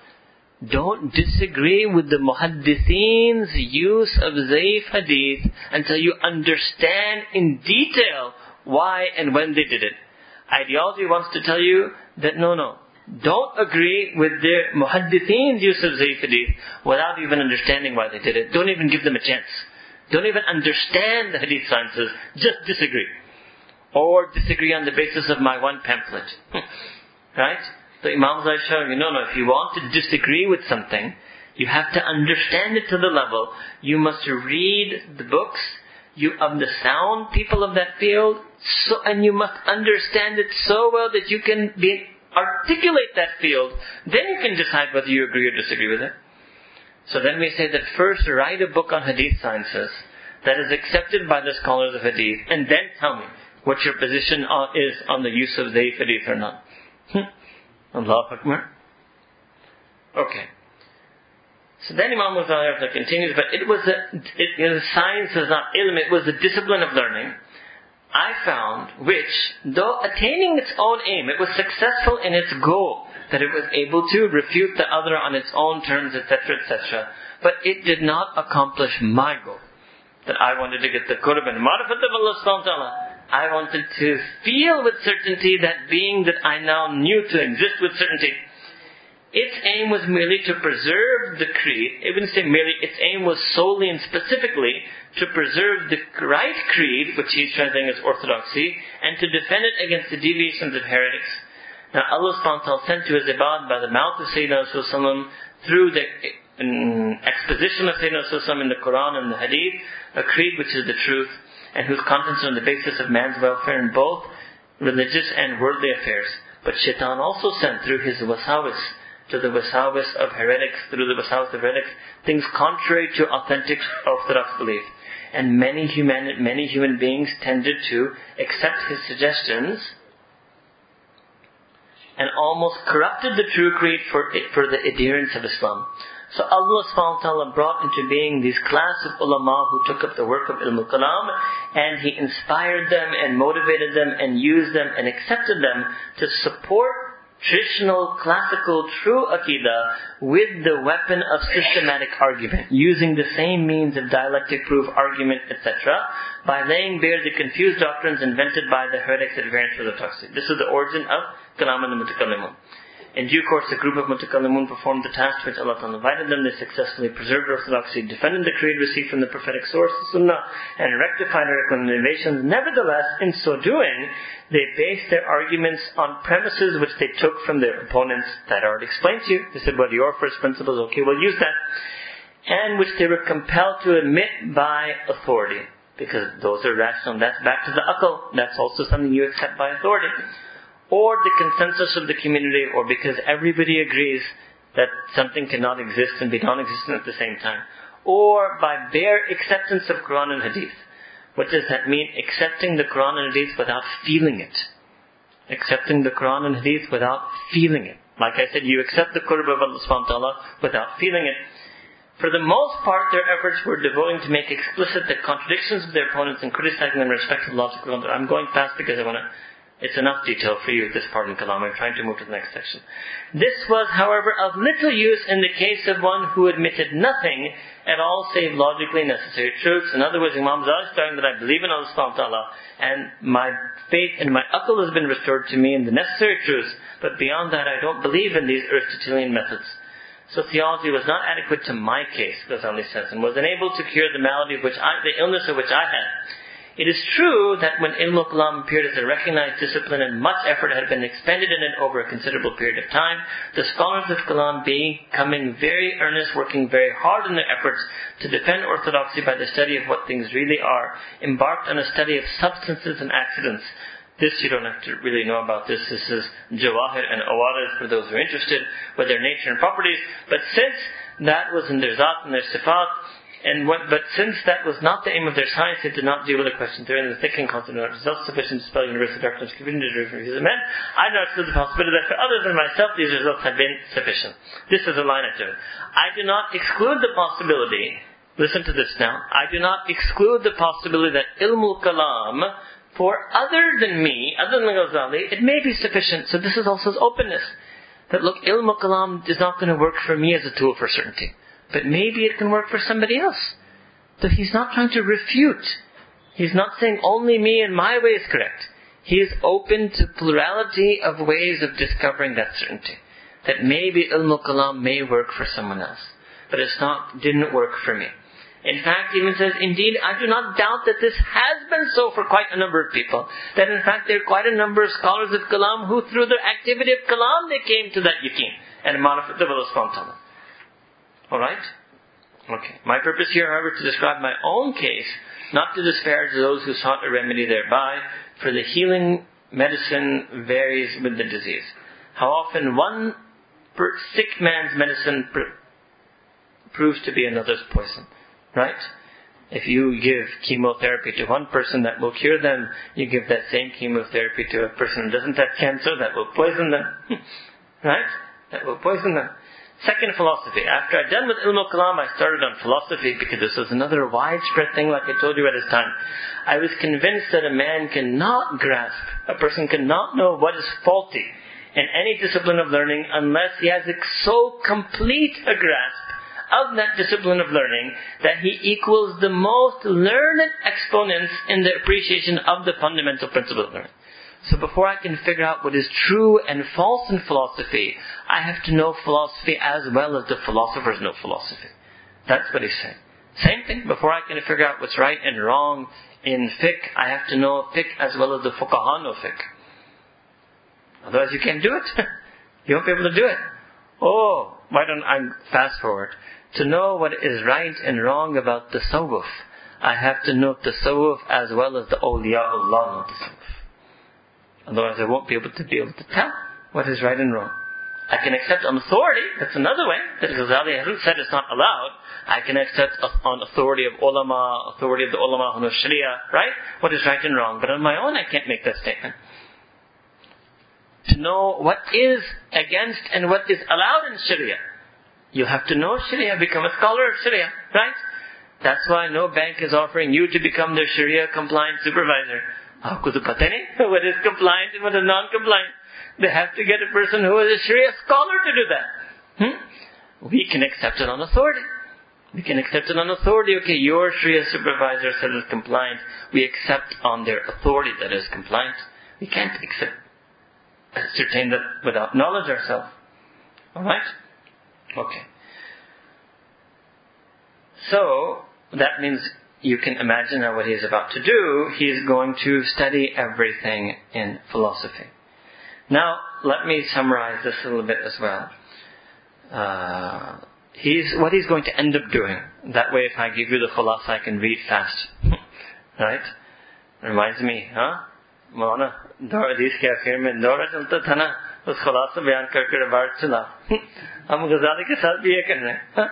Don't disagree with the Muhadditheen's use of Zayf Hadith until you understand in detail why and when they did it. Ideology wants to tell you that no, no, don't agree with their Muhadditheen's use of Zayf Hadith without even understanding why they did it. Don't even give them a chance. Don't even understand the Hadith sciences. Just disagree. Or disagree on the basis of my one pamphlet. Right? The Imams are showing you, no, no, if you want to disagree with something, you have to understand it to the level. You must read the books you of the sound people of that field, so, and you must understand it so well that you can be, articulate that field. Then you can decide whether you agree or disagree with it. So then we say that first write a book on Hadith sciences that is accepted by the scholars of Hadith, and then tell me what your position on, is on the use of Zayf Hadith or not. Allahu Akbar. Okay. So then Imam Muzari Atah continues, but it was a, it, you know, the science was not ilm, it was the discipline of learning I found, which, though attaining its own aim, it was successful in its goal, that it was able to refute the other on its own terms, et cetera, et cetera. But it did not accomplish my goal, that I wanted to get the qurb and marifat of Allah subhanahu wa ta'ala. I wanted to feel with certainty that being that I now knew to exist with certainty. Its aim was merely to preserve the creed. It wouldn't say merely, its aim was solely and specifically to preserve the right creed, which he's translating as orthodoxy, and to defend it against the deviations of heretics. Now Allah subhanahu wa ta'ala sent to his ibad by the mouth of Sayyidina Rasulullah through the um, exposition of Sayyidina Rasulullah in the Quran and the Hadith, a creed which is the truth, and whose contents are on the basis of man's welfare in both religious and worldly affairs. But Shaitan also sent through his wasawis, to the wasawis of heretics, through the wasawis of heretics, things contrary to authentic orthodox belief. And many human, many human beings tended to accept his suggestions and almost corrupted the true creed for, it, for the adherence of Islam. So Allah subhanahu wa ta'ala brought into being this class of ulama who took up the work of Ilm al-Kalam, and He inspired them and motivated them and used them and accepted them to support traditional, classical, true Aqidah with the weapon of systematic argument, using the same means of dialectic proof, argument, et cetera, by laying bare the confused doctrines invented by the heretics at variance with the orthodoxy. This is the origin of Kalam al-Mutakallimun. In due course, a group of Mutakallimun performed the task which Allah Ta'ala invited them. They successfully preserved orthodoxy, defended the creed received from the prophetic source, the Sunnah, and rectified their recommendations. Nevertheless, in so doing, they based their arguments on premises which they took from their opponents. That already explained to you. They said, well, your first principle is okay, we'll use that. And which they were compelled to admit by authority. Because those are rational. That's back to the aql. That's also something you accept by authority. Or the consensus of the community, or because everybody agrees that something cannot exist and be non-existent at the same time. Or by bare acceptance of Quran and Hadith. What does that mean? Accepting the Quran and Hadith without feeling it. Accepting the Quran and Hadith without feeling it. Like I said, you accept the qurb of Allah subhanahu wa ta'ala without feeling it. For the most part, their efforts were devoting to make explicit the contradictions of their opponents and criticizing them in respect to Allah's Quran. I'm going fast because I want to... It's enough detail for you at this part in Kalam. I'm trying to move to the next section. This was, however, of little use in the case of one who admitted nothing at all save logically necessary truths. In other words, Imam Zahid is saying that I believe in Allah subhanahu wa ta'ala, and my faith and my aql has been restored to me in the necessary truths, but beyond that I don't believe in these Aristotelian methods. So theology was not adequate to my case, Ghazali says, and was unable to cure the malady of which I, the illness of which I had. It is true that when Ilm al-Kalam appeared as a recognized discipline and much effort had been expended in it over a considerable period of time, the scholars of Kalam becoming very earnest, working very hard in their efforts to defend orthodoxy by the study of what things really are, embarked on a study of substances and accidents. This you don't have to really know about this. This is Jawahir and Awarid for those who are interested with their nature and properties. But since that was in their Zat and their Sifat, And what, but since that was not the aim of their science, they did not deal with the question therein. The thinking constant of results sufficient to spell universal darkness, community to reviews of men. I do not feel the possibility that for others than myself, these results have been sufficient. This is a line I do. I do not exclude the possibility Listen to this now. I do not exclude the possibility that ilm al-kalam, for other than me, other than Ghazali, it may be sufficient. So this is also his openness. That look, ilm al-kalam is not going to work for me as a tool for certainty. But maybe it can work for somebody else. So he's not trying to refute. He's not saying only me and my way is correct. He is open to plurality of ways of discovering that certainty. That maybe ilm al-kalam may work for someone else. But it's not, didn't work for me. In fact, he even says, indeed, I do not doubt that this has been so for quite a number of people. That in fact, there are quite a number of scholars of Kalam who through their activity of Kalam, they came to that yaqeen and marifat of Allah subhanahu wa ta'ala. Alright? Okay. My purpose here, however, to describe my own case, not to disparage those who sought a remedy thereby, for the healing medicine varies with the disease. How often one per sick man's medicine pr- proves to be another's poison. Right? If you give chemotherapy to one person, that will cure them. You give that same chemotherapy to a person who doesn't have cancer, that will poison them. Right? That will poison them. Second, philosophy. After I'd done with ilm al-kalam, I started on philosophy because this was another widespread thing like I told you at his time. I was convinced that a man cannot grasp, a person cannot know what is faulty in any discipline of learning unless he has so complete a grasp of that discipline of learning that he equals the most learned exponents in the appreciation of the fundamental principle of learning. So before I can figure out what is true and false in philosophy, I have to know philosophy as well as the philosophers know philosophy. That's what he's saying. Same thing, before I can figure out what's right and wrong in fiqh, I have to know fiqh as well as the fuqaha know fiqh. Otherwise you can't do it. You won't be able to do it. Oh, why don't I fast forward. To know what is right and wrong about the tasawwuf, I have to know the tasawwuf as well as the awliyaullah know tasawwuf. Otherwise I won't be able to be able to tell what is right and wrong. I can accept on authority, that's another way, that Ghazali hasn't said it's not allowed. I can accept on authority of ulama, authority of the ulama on sharia, right? What is right and wrong. But on my own I can't make that statement. To know what is against and what is allowed in sharia. You have to know Sharia, become a scholar of Sharia, right? That's why no bank is offering you to become their Sharia compliant supervisor. What is compliant and what is non-compliant? They have to get a person who is a Sharia scholar to do that. Hmm? We can accept it on authority. We can accept it on authority. Okay, your Sharia supervisor said it's compliant. We accept on their authority that is compliant. We can't accept, ascertain that without knowledge ourselves. Alright? Okay. So, that means you can imagine now what he's about to do. He's going to study everything in philosophy. Now, let me summarize this a little bit as well. Uh, he's what he's going to end up doing. That way, if I give you the khulasa, I can read fast. Right? Reminds me, huh? Maulana, these kafir mein dora chalta tha na. उस खुलासा बयान करके Robert चला हम गजाली के साथ भी ये कर रहे हैं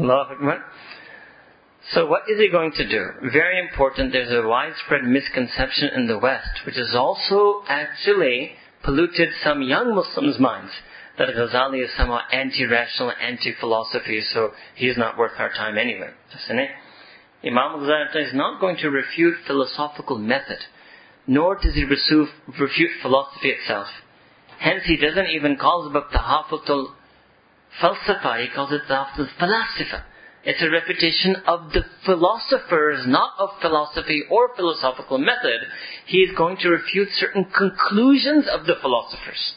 अल्लाह Akbar. So what is he going to do? Very important. There's a widespread misconception in the West, which is also actually polluted some young Muslims' minds, that Ghazali is somehow anti-rational, anti-philosophy, so he's not worth our time anyway. Imam al-Ghazali is not going to refute philosophical method, nor does he refute philosophy itself. Hence, he doesn't even call the book Tahafut al-Falsifa. He calls it Tahafut al-Falasifa. It's a refutation of the philosophers, not of philosophy or philosophical method. He is going to refute certain conclusions of the philosophers,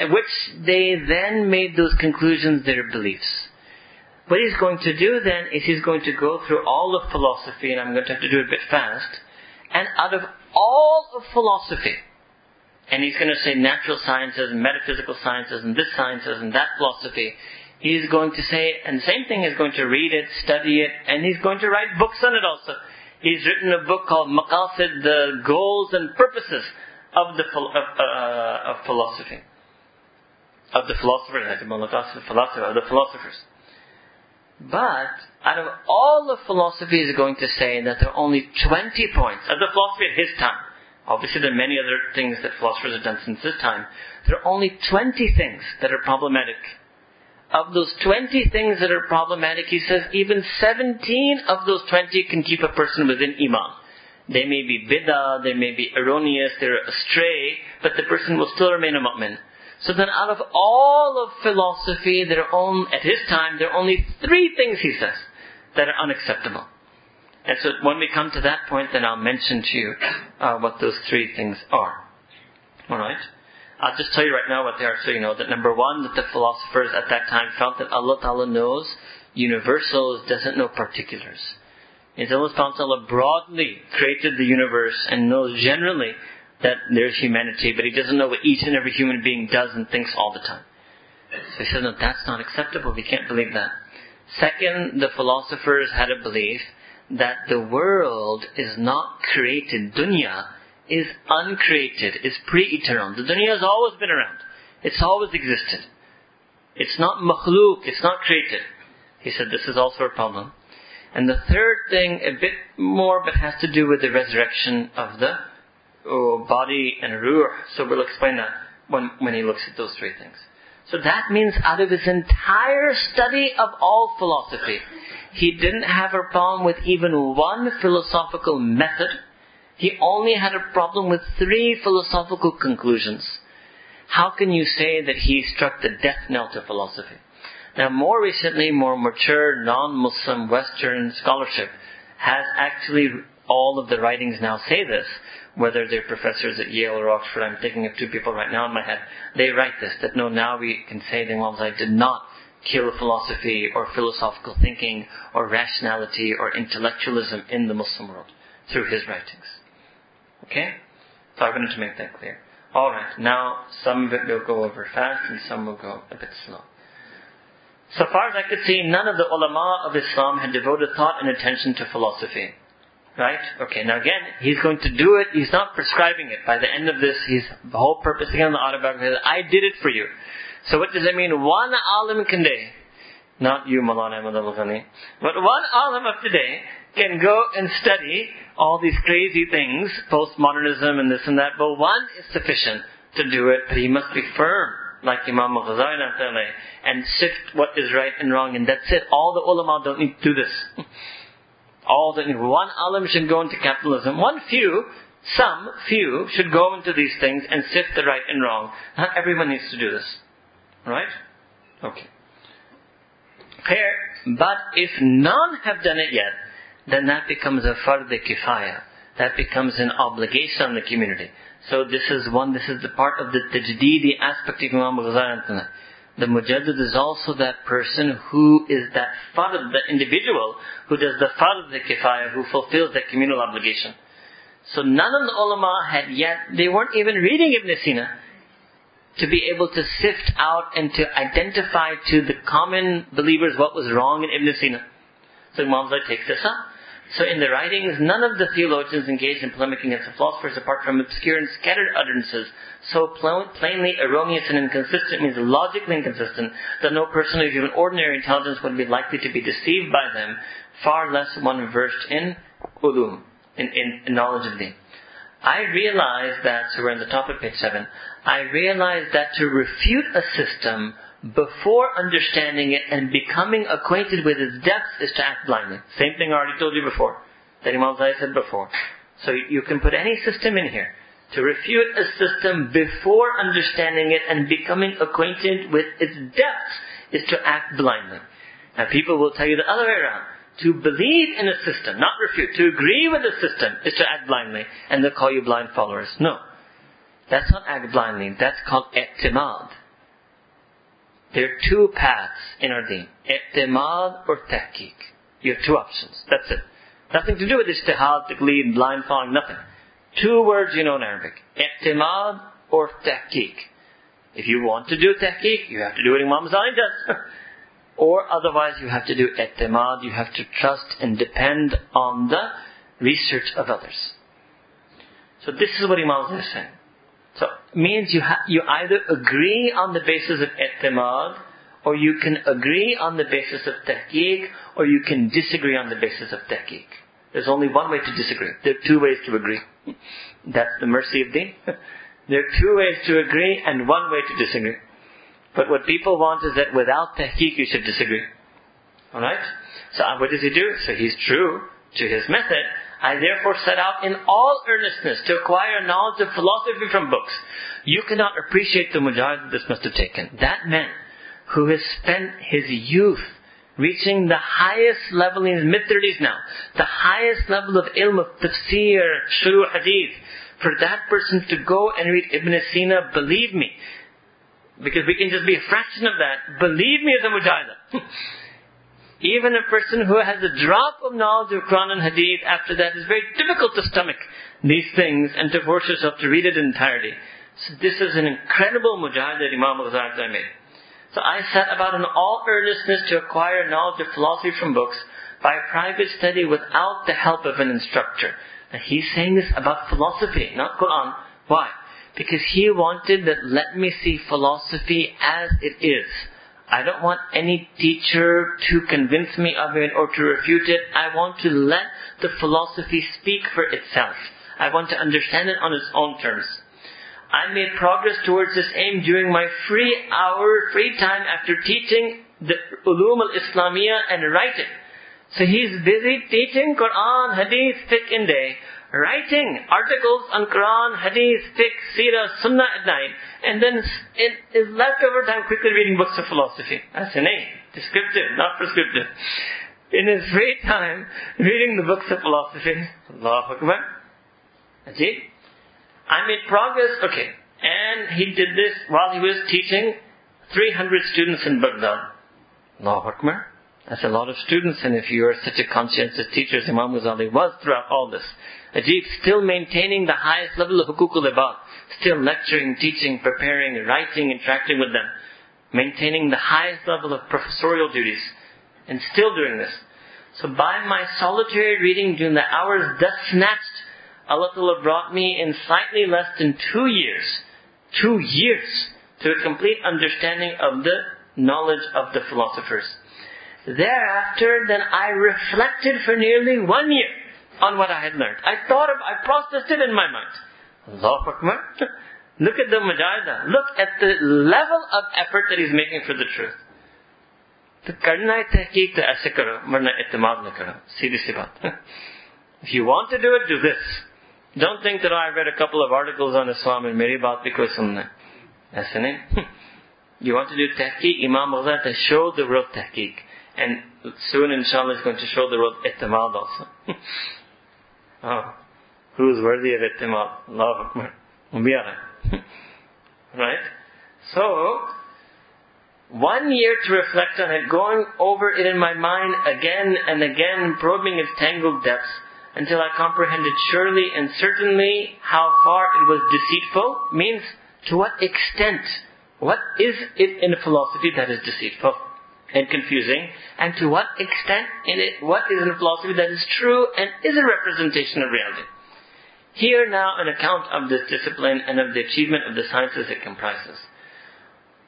which they then made those conclusions their beliefs. What he's going to do then is he's going to go through all of philosophy, and I'm going to have to do it a bit fast, and out of all of philosophy, and he's going to say natural sciences and metaphysical sciences and this sciences and that philosophy. He's going to say, and the same thing, he's going to read it, study it, and he's going to write books on it also. He's written a book called Maqasid, the goals and purposes of the of, uh, of philosophy. Of the philosophers, I think, of the philosophers. But, out of all of philosophy, he's going to say that there are only twenty points of the philosophy at his time. Obviously, there are many other things that philosophers have done since this time. There are only twenty things that are problematic. of those twenty things that are problematic, he says even seventeen of those twenty can keep a person within Iman. They may be bid'ah, they may be erroneous, they're astray, but the person will still remain a mu'min. So then out of all of philosophy, there are only, at his time, there are only three things, he says, that are unacceptable. And so when we come to that point, then I'll mention to you uh, what those three things are. Alright? I'll just tell you right now what they are so you know that number one, that the philosophers at that time felt that Allah Ta'ala knows universals, doesn't know particulars. It's Allah Ta'ala broadly created the universe and knows generally that there's humanity, but He doesn't know what each and every human being does and thinks all the time. So He says, no, that's not acceptable. We can't believe that. Second, the philosophers had a belief that the world is not created. Dunya is uncreated, is pre-eternal. The dunya has always been around. It's always existed. It's not makhluk, it's not created. He said this is also a problem. And the third thing, a bit more, but has to do with the resurrection of the oh, body and ruh. So we'll explain that when, when he looks at those three things. So that means out of his entire study of all philosophy, he didn't have a problem with even one philosophical method. He only had a problem with three philosophical conclusions. How can you say that he struck the death knell to philosophy? Now, more recently, more mature, non-Muslim Western scholarship has actually, all of the writings now say this, whether they're professors at Yale or Oxford. I'm thinking of two people right now in my head. They write this, that no, now we can say the Imam Ghazali did not kill philosophy or philosophical thinking or rationality or intellectualism in the Muslim world through his writings. Okay? So I wanted to make that clear. Alright, now some of it will go over fast and some will go a bit slow. So far as I could see, none of the ulama of Islam had devoted thought and attention to philosophy. Right? Okay, now again, he's going to do it, he's not prescribing it. By the end of this, his whole purpose again in the autobiography is, I did it for you. So what does it mean? One alim can day, not you, Mawlana Ahmad al-Ghazali, but one alim of today can go and study all these crazy things, postmodernism and this and that, but one is sufficient to do it, but he must be firm, like Imam al-Ghazali, and sift what is right and wrong, and that's it. All the ulama don't need to do this. All the one alim should go into capitalism, one few, some few, should go into these things and sift the right and wrong. Not everyone needs to do this. Right? Okay. Here, but if none have done it yet, then that becomes a fard kifaya. That becomes an obligation on the community. So this is one, this is the part of the tajdeedi aspect of Imam al-Ghazali. The mujaddid is also that person who is that fard, the individual who does the fard kifaya, who fulfills that communal obligation. So none of the ulama had yet, they weren't even reading Ibn Sina, to be able to sift out and to identify to the common believers what was wrong in Ibn Sina. So Imam Ghazali takes this up. So in the writings, none of the theologians engaged in polemic against the philosophers apart from obscure and scattered utterances, so pl- plainly erroneous and inconsistent, means logically inconsistent, that no person of even ordinary intelligence would be likely to be deceived by them, far less one versed in ulum, in, in, in knowledge of deen. I realize that, so we're on the top of page seven, I realize that to refute a system before understanding it and becoming acquainted with its depths is to act blindly. Same thing I already told you before, that Imam Zai said before. So you can put any system in here. To refute a system before understanding it and becoming acquainted with its depths is to act blindly. Now people will tell you the other way around. To believe in a system, not refute, to agree with a system is to act blindly, and they'll call you blind followers. No. That's not act blindly, that's called i'timad. There are two paths in our deen, i'timad or tahqiq. You have two options, that's it. Nothing to do with ijtihad, taqleed, blind following, nothing. Two words you know in Arabic, i'timad or tahqiq. If you want to do tahqiq, you have to do what Imam Ghazali does. Or otherwise you have to do i'timad, you have to trust and depend on the research of others. So this is what Imam is saying. So it means you ha- you either agree on the basis of i'timad, or you can agree on the basis of tahqiq, or you can disagree on the basis of tahqiq. There's only one way to disagree. There are two ways to agree. That's the mercy of deen. There are two ways to agree and one way to disagree. But what people want is that without tahqiq you should disagree. Alright? So what does he do? So he's true to his method. I therefore set out in all earnestness to acquire knowledge of philosophy from books. You cannot appreciate the mujahid this must have taken. That man who has spent his youth reaching the highest level in his mid-thirties now, the highest level of ilm, of tafsir, shuru hadith, for that person to go and read Ibn Sina, believe me, because we can just be a fraction of that, believe me as a mujahid. Even a person who has a drop of knowledge of Quran and Hadith, after that is very difficult to stomach these things and to force yourself to read it in entirety. So this is an incredible mujahid that Imam al-Ghazali made. So I set about in all earnestness to acquire knowledge of philosophy from books by private study without the help of an instructor. And he's saying this about philosophy, not Quran. Why? Because he wanted that, let me see philosophy as it is. I don't want any teacher to convince me of it or to refute it. I want to let the philosophy speak for itself. I want to understand it on its own terms. I made progress towards this aim during my free hour, free time after teaching the Ulum al-Islamiyah and writing. So he's busy teaching Quran, Hadith, Fiqh in day, writing articles on Quran, Hadith, Fiqh, Seerah, Sunnah at night, and then it is left over time quickly reading books of philosophy. That's innate, descriptive, not prescriptive. In his free time, reading the books of philosophy. Allahu Akbar. Ajib. I made progress, okay. And he did this while he was teaching three hundred students in Baghdad. Allahu Akbar. That's a lot of students, and if you are such a conscientious teacher as Imam Ghazali was throughout all this, Ajib, still maintaining the highest level of hukuk al-ibad, still lecturing, teaching, preparing, writing, interacting with them, maintaining the highest level of professorial duties, and still doing this. So by my solitary reading during the hours thus snatched, Allah Ta'ala brought me in slightly less than two years, two years, to a complete understanding of the knowledge of the philosophers. Thereafter, then I reflected for nearly one year on what I had learned. I thought of, I processed it in my mind. Allahu Akbar. Look at the mujahida. Look at the level of effort that he's making for the truth. To karna tahqiq to aise karo, marna itimad na karo. Seedhi si baat. If you want to do it, do this. Don't think that oh, I read a couple of articles on Islam and meri baat bhi koi sunna. Aise nahi. You want to do tahqiq, Imam Ghazali to show the real tahqiq. And soon, inshallah, is going to show the world i'timad also. Oh, who is worthy of i'timad? Allahu Akbar. Right? So, one year to reflect on it, going over it in my mind again and again, probing its tangled depths, until I comprehended surely and certainly how far it was deceitful, means to what extent, what is it in a philosophy that is deceitful and confusing, and to what extent in it, what is in philosophy that is true and is a representation of reality. Here now an account of this discipline and of the achievement of the sciences it comprises.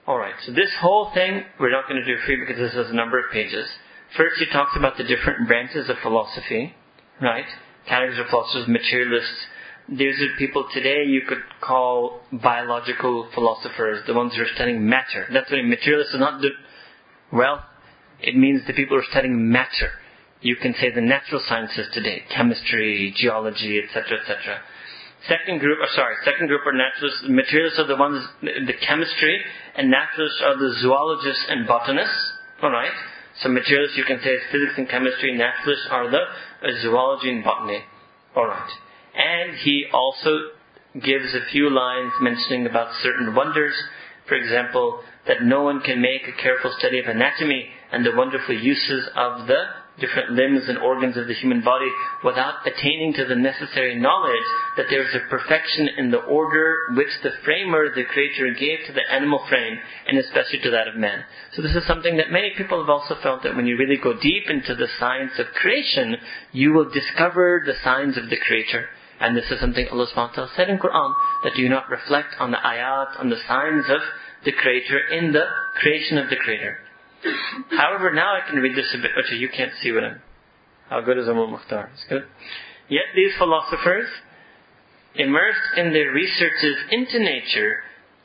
Alright, so this whole thing we're not going to do free because this is a number of pages. First he talks about the different branches of philosophy, right? Categories of philosophers, materialists. These are people today you could call biological philosophers, the ones who are studying matter. That's what a materialist is not the Well, it means the people who are studying matter. You can say the natural sciences today, chemistry, geology, et cetera, et cetera. Second group, or sorry, second group are naturalists. Materialists are the ones, the chemistry, and naturalists are the zoologists and botanists. All right. So materialists, you can say, is physics and chemistry. Naturalists are the uh, zoology and botany. All right. And he also gives a few lines mentioning about certain wonders. For example, that no one can make a careful study of anatomy and the wonderful uses of the different limbs and organs of the human body without attaining to the necessary knowledge that there is a perfection in the order which the framer, the creator, gave to the animal frame and especially to that of man. So this is something that many people have also felt, that when you really go deep into the science of creation, you will discover the signs of the creator. And this is something Allah subhanahu wa ta'ala said in Quran, that you not reflect on the ayat, on the signs of the Creator, in the creation of the Creator. However, now I can read this a bit. Okay, you can't see what I'm... How good is Umar Mukhtar? It's good. Yet these philosophers, immersed in their researches into nature,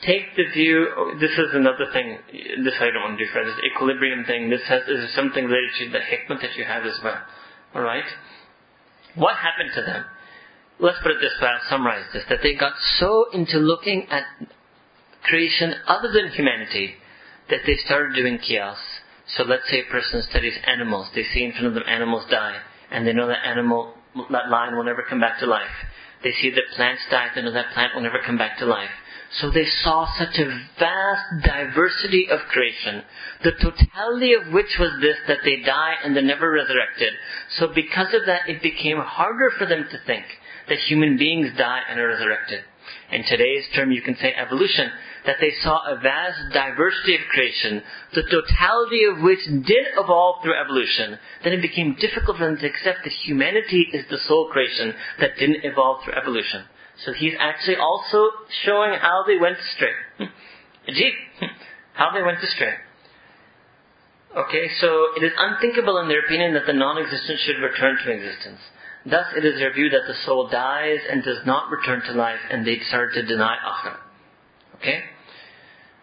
take the view, oh, this is another thing, this I don't want to do for this equilibrium thing, this has, is something related to the hikmah that you have as well. Alright? What happened to them? Let's put it this way, I'll summarize this, that they got so into looking at creation other than humanity, that they started doing qiyas. So let's say a person studies animals, they see in front of them animals die, and they know that animal, that lion will never come back to life. They see that plants die, they know that plant will never come back to life. So they saw such a vast diversity of creation, the totality of which was this, that they die and they're never resurrected. So because of that, it became harder for them to think that human beings die and are resurrected. In today's term, you can say evolution, that they saw a vast diversity of creation, the totality of which did evolve through evolution. Then it became difficult for them to accept that humanity is the sole creation that didn't evolve through evolution. So he's actually also showing how they went astray. Ajib. How they went astray. Okay, so it is unthinkable in their opinion that the non-existent should return to existence. Thus, it is their view that the soul dies and does not return to life, and they start to deny akhirah. Okay?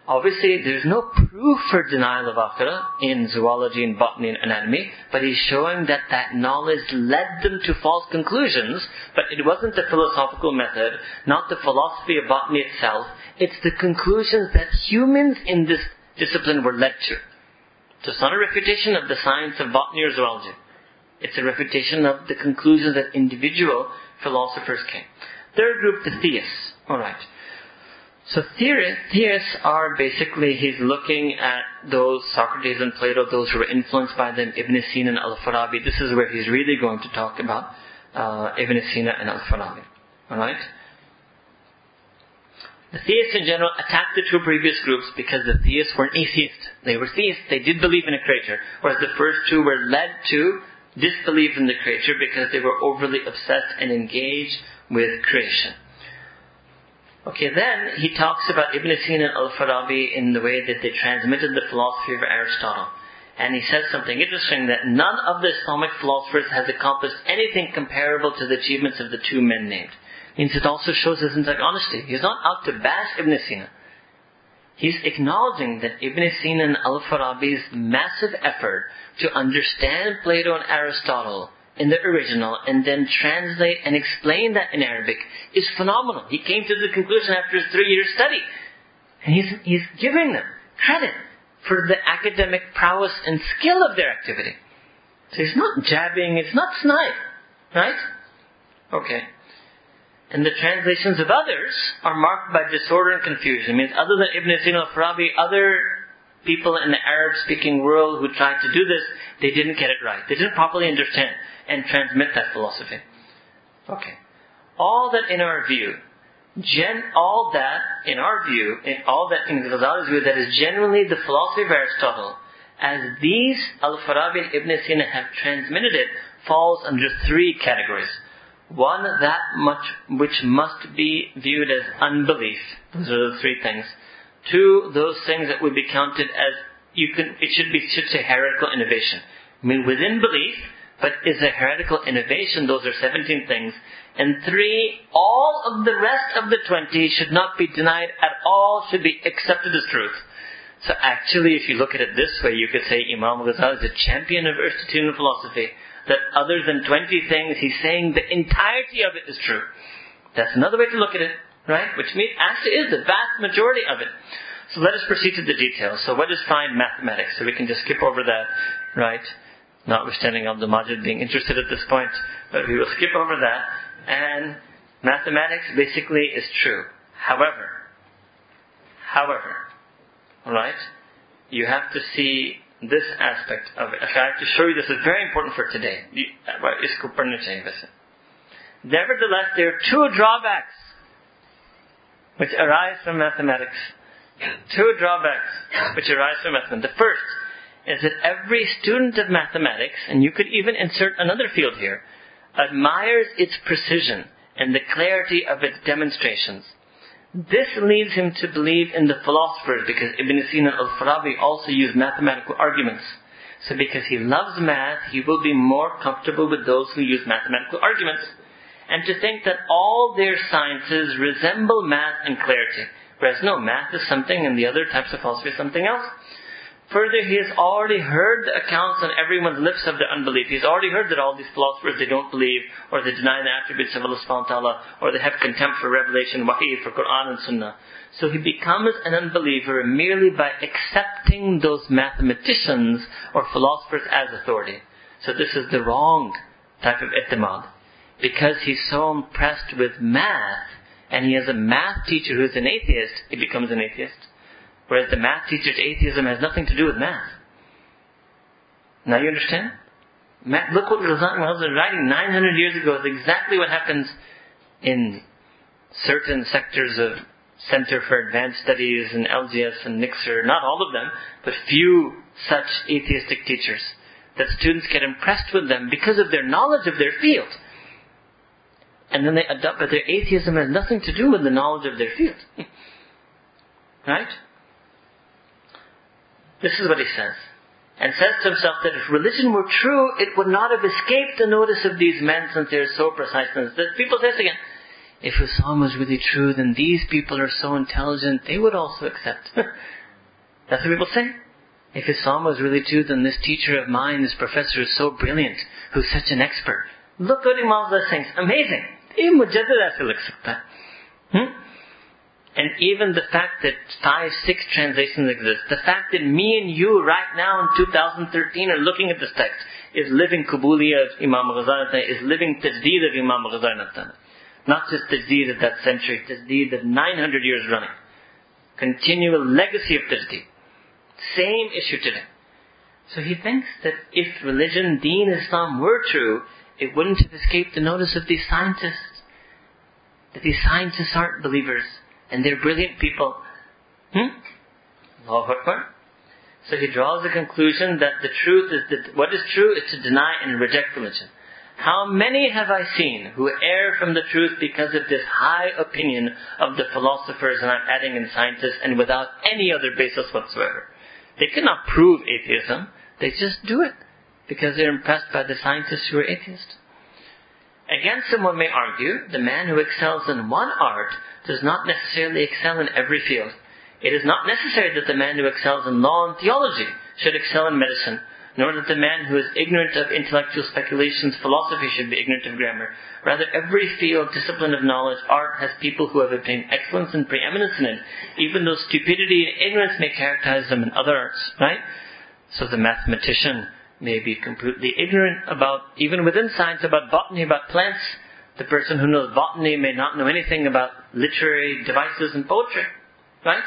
Obviously, there is no proof for denial of akhirah in zoology, in botany, and anatomy, but he's showing that that knowledge led them to false conclusions, but it wasn't the philosophical method, not the philosophy of botany itself, it's the conclusions that humans in this discipline were led to. So it's not a refutation of the science of botany or zoology. It's a refutation of the conclusions that individual philosophers came. Third group, the theists. Alright. So theorists, theists are basically, he's looking at those, Socrates and Plato, those who were influenced by them, Ibn Sina and Al-Farabi. This is where he's really going to talk about uh, Ibn Sina and Al-Farabi. Alright. The theists in general attacked the two previous groups because the theists weren't atheists. They were theists. They did believe in a creator. Whereas the first two were led to disbelieved in the creator because they were overly obsessed and engaged with creation. Okay, then he talks about Ibn Sina and Al-Farabi in the way that they transmitted the philosophy of Aristotle. And he says something interesting, that none of the Islamic philosophers has accomplished anything comparable to the achievements of the two men named. Means it also shows his intellect honesty. He's not out to bash Ibn Sina. He's acknowledging that Ibn Sina and Al-Farabi's massive effort to understand Plato and Aristotle in the original and then translate and explain that in Arabic is phenomenal. He came to the conclusion after his three year study. And he's, he's giving them credit for the academic prowess and skill of their activity. So it's not jabbing, it's not snipe. Right? Okay. And the translations of others are marked by disorder and confusion. It means other than Ibn Sina and Al-Farabi, other people in the Arab-speaking world who tried to do this, they didn't get it right. They didn't properly understand and transmit that philosophy. Okay. All that in our view, gen, all that in our view, in all that in Ghazali's view, that is generally the philosophy of Aristotle, as these Al-Farabi and Ibn Sina have transmitted it, falls under three categories. One, that much which must be viewed as unbelief. Those are the three things. Two, those things that would be counted as, you can, it should be, should say heretical innovation. I mean, within belief, but is a heretical innovation, those are seventeen things. And three, all of the rest of the twenty should not be denied at all, should be accepted as truth. So actually, if you look at it this way, you could say Imam al-Ghazali is a champion of Aristotelian philosophy, that other than twenty things, he's saying the entirety of it is true. That's another way to look at it. Right? Which means actually is the vast majority of it. So let us proceed to the details. So what is fine mathematics? So we can just skip over that, right? Notwithstanding Abdul Majid being interested at this point, but we will skip over that. And mathematics basically is true. However, however, right? You have to see this aspect of it. I have to show you this is very important for today. Nevertheless, there are two drawbacks which arise from mathematics. Two drawbacks which arise from mathematics. The first is that every student of mathematics, and you could even insert another field here, admires its precision and the clarity of its demonstrations. This leads him to believe in the philosophers, because Ibn Sina and Al-Farabi also used mathematical arguments. So because he loves math, he will be more comfortable with those who use mathematical arguments. And to think that all their sciences resemble math and clarity. Whereas no, math is something and the other types of philosophy is something else. Further, he has already heard the accounts on everyone's lips of their unbelief. He has already heard that all these philosophers, they don't believe, or they deny the attributes of Allah subhanahu wa ta'ala, or they have contempt for revelation, wahi, for Quran and Sunnah. So he becomes an unbeliever merely by accepting those mathematicians or philosophers as authority. So this is the wrong type of i'timad. Because he's so impressed with math, and he has a math teacher who is an atheist, he becomes an atheist. Whereas the math teacher's atheism has nothing to do with math. Now you understand? Math, look what Ghazali was writing nine hundred years ago is exactly what happens in certain sectors of Center for Advanced Studies and L G S and N I C S R. Not all of them, but few such atheistic teachers. That students get impressed with them because of their knowledge of their field. And then they adopt, but their atheism has nothing to do with the knowledge of their field. Right? This is what he says. And says to himself that if religion were true, it would not have escaped the notice of these men since they are so precise. People say this again. If Islam was really true, then these people are so intelligent, they would also accept. That's what people say. If Islam was really true, then this teacher of mine, this professor is so brilliant, who's such an expert. Look what Imam is saying. Amazing. Even Mujaddid will accept that. Hmm? And even the fact that five, six translations exist, the fact that me and you right now in two thousand thirteen are looking at this text, is living Qabuliya of Imam al-Ghazali Atah, is living Tajdeed of Imam al-Ghazali Atah. Not just Tajdeed of that century, Tajdeed of nine hundred years running. Continual legacy of Tajdeed. Same issue today. So he thinks that if religion, deen, Islam were true, it wouldn't have escaped the notice of these scientists. That these scientists aren't believers. And they're brilliant people. Hmm? Allahu Akbar. So he draws the conclusion that the truth is that what is true is to deny and reject religion. How many have I seen who err from the truth because of this high opinion of the philosophers, and I'm adding in scientists, and without any other basis whatsoever. They cannot prove atheism. They just do it because they're impressed by the scientists who are atheists. Again, someone may argue, the man who excels in one art does not necessarily excel in every field. It is not necessary that the man who excels in law and theology should excel in medicine, nor that the man who is ignorant of intellectual speculations, philosophy, should be ignorant of grammar. Rather, every field, discipline of knowledge, art, has people who have obtained excellence and preeminence in it, even though stupidity and ignorance may characterize them in other arts, right? So the mathematician may be completely ignorant about, even within science, about botany, about plants. The person who knows botany may not know anything about literary devices and poetry. Right?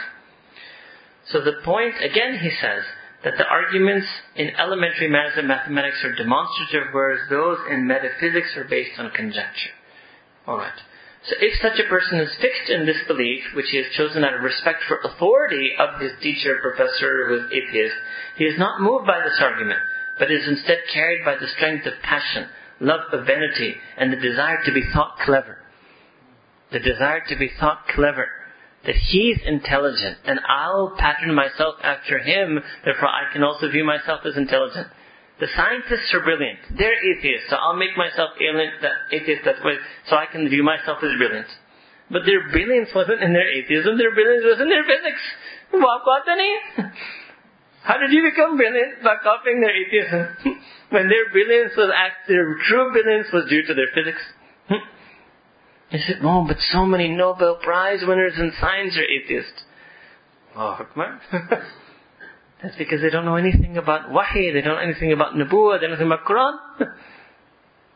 So the point, again he says, that the arguments in elementary matters of mathematics are demonstrative, whereas those in metaphysics are based on conjecture. Alright. So if such a person is fixed in this belief, which he has chosen out of respect for authority of his teacher, professor, who is atheist, he is not moved by this argument, but is instead carried by the strength of passion, love of vanity, and the desire to be thought clever. The desire to be thought clever. That he's intelligent, and I'll pattern myself after him, therefore I can also view myself as intelligent. The scientists are brilliant. They're atheists, so I'll make myself atheist that way, so I can view myself as brilliant. But their brilliance wasn't in their atheism, their brilliance was in their physics. How did you become brilliant? By copying their atheism. When their brilliance was act, their true brilliance was due to their physics. They said, oh, but so many Nobel Prize winners in science are atheists. Allahu Akbar. That's because they don't know anything about wahi, they don't know anything about nubuwwah, they don't know anything about Quran.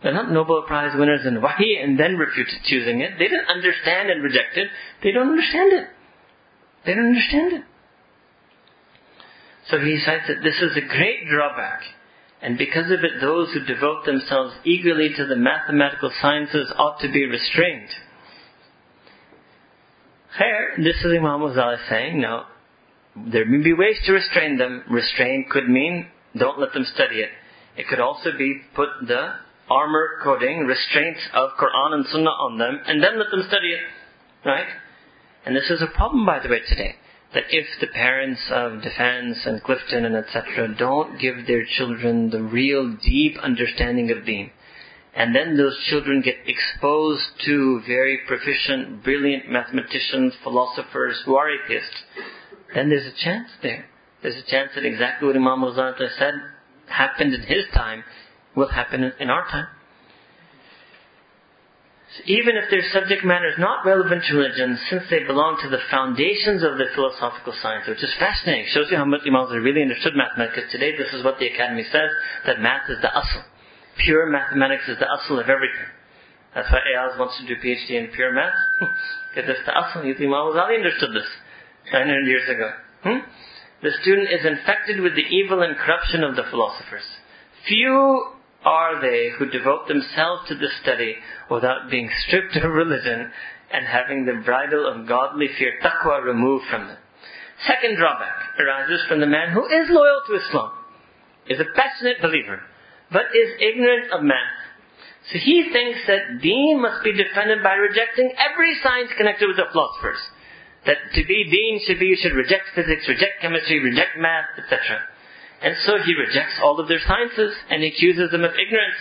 They're not Nobel Prize winners in wahi and then refuted choosing it. They didn't understand and reject it. They don't understand it. They don't understand it. So he cites that this is a great drawback, and because of it those who devote themselves eagerly to the mathematical sciences ought to be restrained. Here, this is Imam Ghazali saying, no, there may be ways to restrain them. Restrain could mean don't let them study it. It could also be put the armor coating, restraints of Quran and Sunnah on them, and then let them study it. Right? And this is a problem, by the way, today. That if the parents of Defense and Clifton and et cetera don't give their children the real deep understanding of deen, and then those children get exposed to very proficient, brilliant mathematicians, philosophers who are atheists, then there's a chance there. There's a chance that exactly what Imam Muzari Atah said happened in his time will happen in our time. So even if their subject matter is not relevant to religion, since they belong to the foundations of the philosophical science, which is fascinating. It shows you how much Imam Muzari really understood mathematics, because today this is what the academy says, that math is the asl. Pure mathematics is the asl of everything. That's why Ayaz wants to do a PhD in pure math. Because that's the asl. You think Imam Muzari understood this nine hundred years ago. Hmm? The student is infected with the evil and corruption of the philosophers. Few are they who devote themselves to this study without being stripped of religion and having the bridle of godly fear, taqwa, removed from them. Second drawback arises from the man who is loyal to Islam, is a passionate believer, but is ignorant of math. So he thinks that deen must be defended by rejecting every science connected with the philosophers. That to be deen should be, you should reject physics, reject chemistry, reject math, et cetera. And so he rejects all of their sciences and accuses them of ignorance.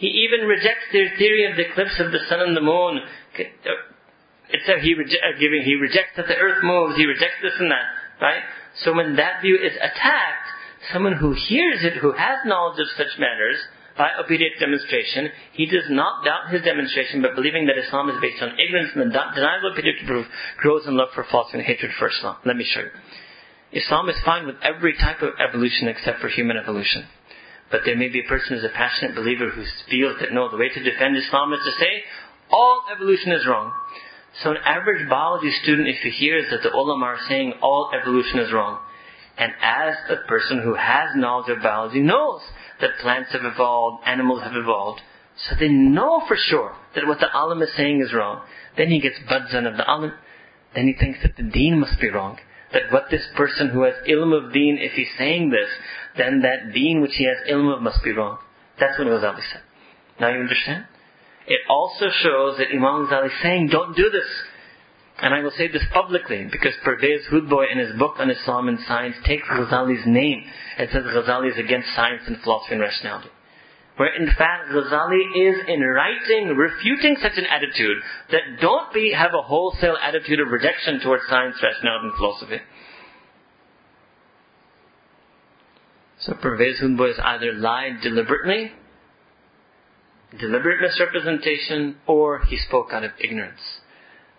He even rejects their theory of the eclipse of the sun and the moon. He, reje- he rejects that the earth moves, he rejects this and that, right? So when that view is attacked, someone who hears it, who has knowledge of such matters, by obedient demonstration, he does not doubt his demonstration, but believing that Islam is based on ignorance and the denial of obedience to proof, grows in love for falsehood and hatred for Islam. Let me show you. Islam is fine with every type of evolution except for human evolution. But there may be a person who is a passionate believer who feels that no, the way to defend Islam is to say, all evolution is wrong. So an average biology student, if he hears that the ulama are saying all evolution is wrong, and as a person who has knowledge of biology knows that plants have evolved, animals have evolved, so they know for sure that what the alim is saying is wrong. Then he gets badzan of the alim. Then he thinks that the deen must be wrong. That what this person who has ilm of deen, if he's saying this, then that deen which he has ilm of must be wrong. That's what Ghazali said. Now you understand? It also shows that Imam Ghazali is saying, don't do this. And I will say this publicly, because Pervez Hoodbhoy in his book on Islam and science takes Ghazali's name and says Ghazali is against science and philosophy and rationality. Where in fact Ghazali is in writing refuting such an attitude, that don't be have a wholesale attitude of rejection towards science, rationality and philosophy. So Pervez Hoodbhoy has either lied deliberately, deliberate misrepresentation, or he spoke out of ignorance.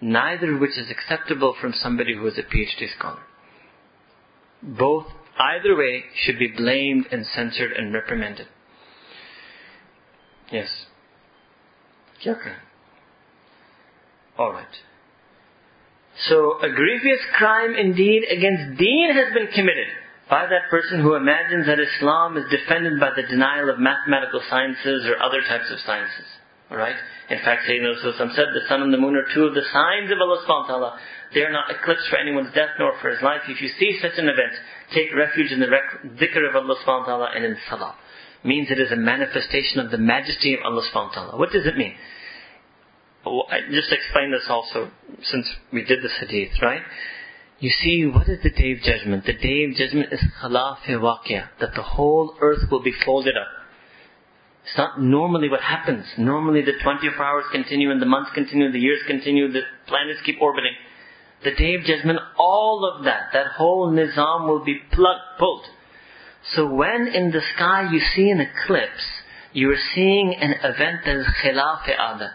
Neither of which is acceptable from somebody who is a PhD scholar. Both, either way, should be blamed and censored and reprimanded. Yes. Okay. Alright. So, a grievous crime indeed against deen has been committed by that person who imagines that Islam is defended by the denial of mathematical sciences or other types of sciences. Alright? In fact, Sayyidina Rasulullah said, the sun and the moon are two of the signs of Allah subhanahu wa ta'ala. They are not eclipsed for anyone's death nor for his life. If you see such an event, take refuge in the rec- dhikr of Allah subhanahu wa ta'ala and in salah. Means it is a manifestation of the majesty of Allah subhanahu wa ta'ala. What does it mean? Well, I just explained this also since we did this hadith, right? You see, what is the day of judgment? The day of judgment is khalaf-e-waqiyah, that the whole earth will be folded up. It's not normally what happens. Normally the twenty-four hours continue and the months continue, the years continue, the planets keep orbiting. The day of judgment, all of that, that whole nizam will be plugged, pulled. So when in the sky you see an eclipse, you are seeing an event that is khilaf-e-ada,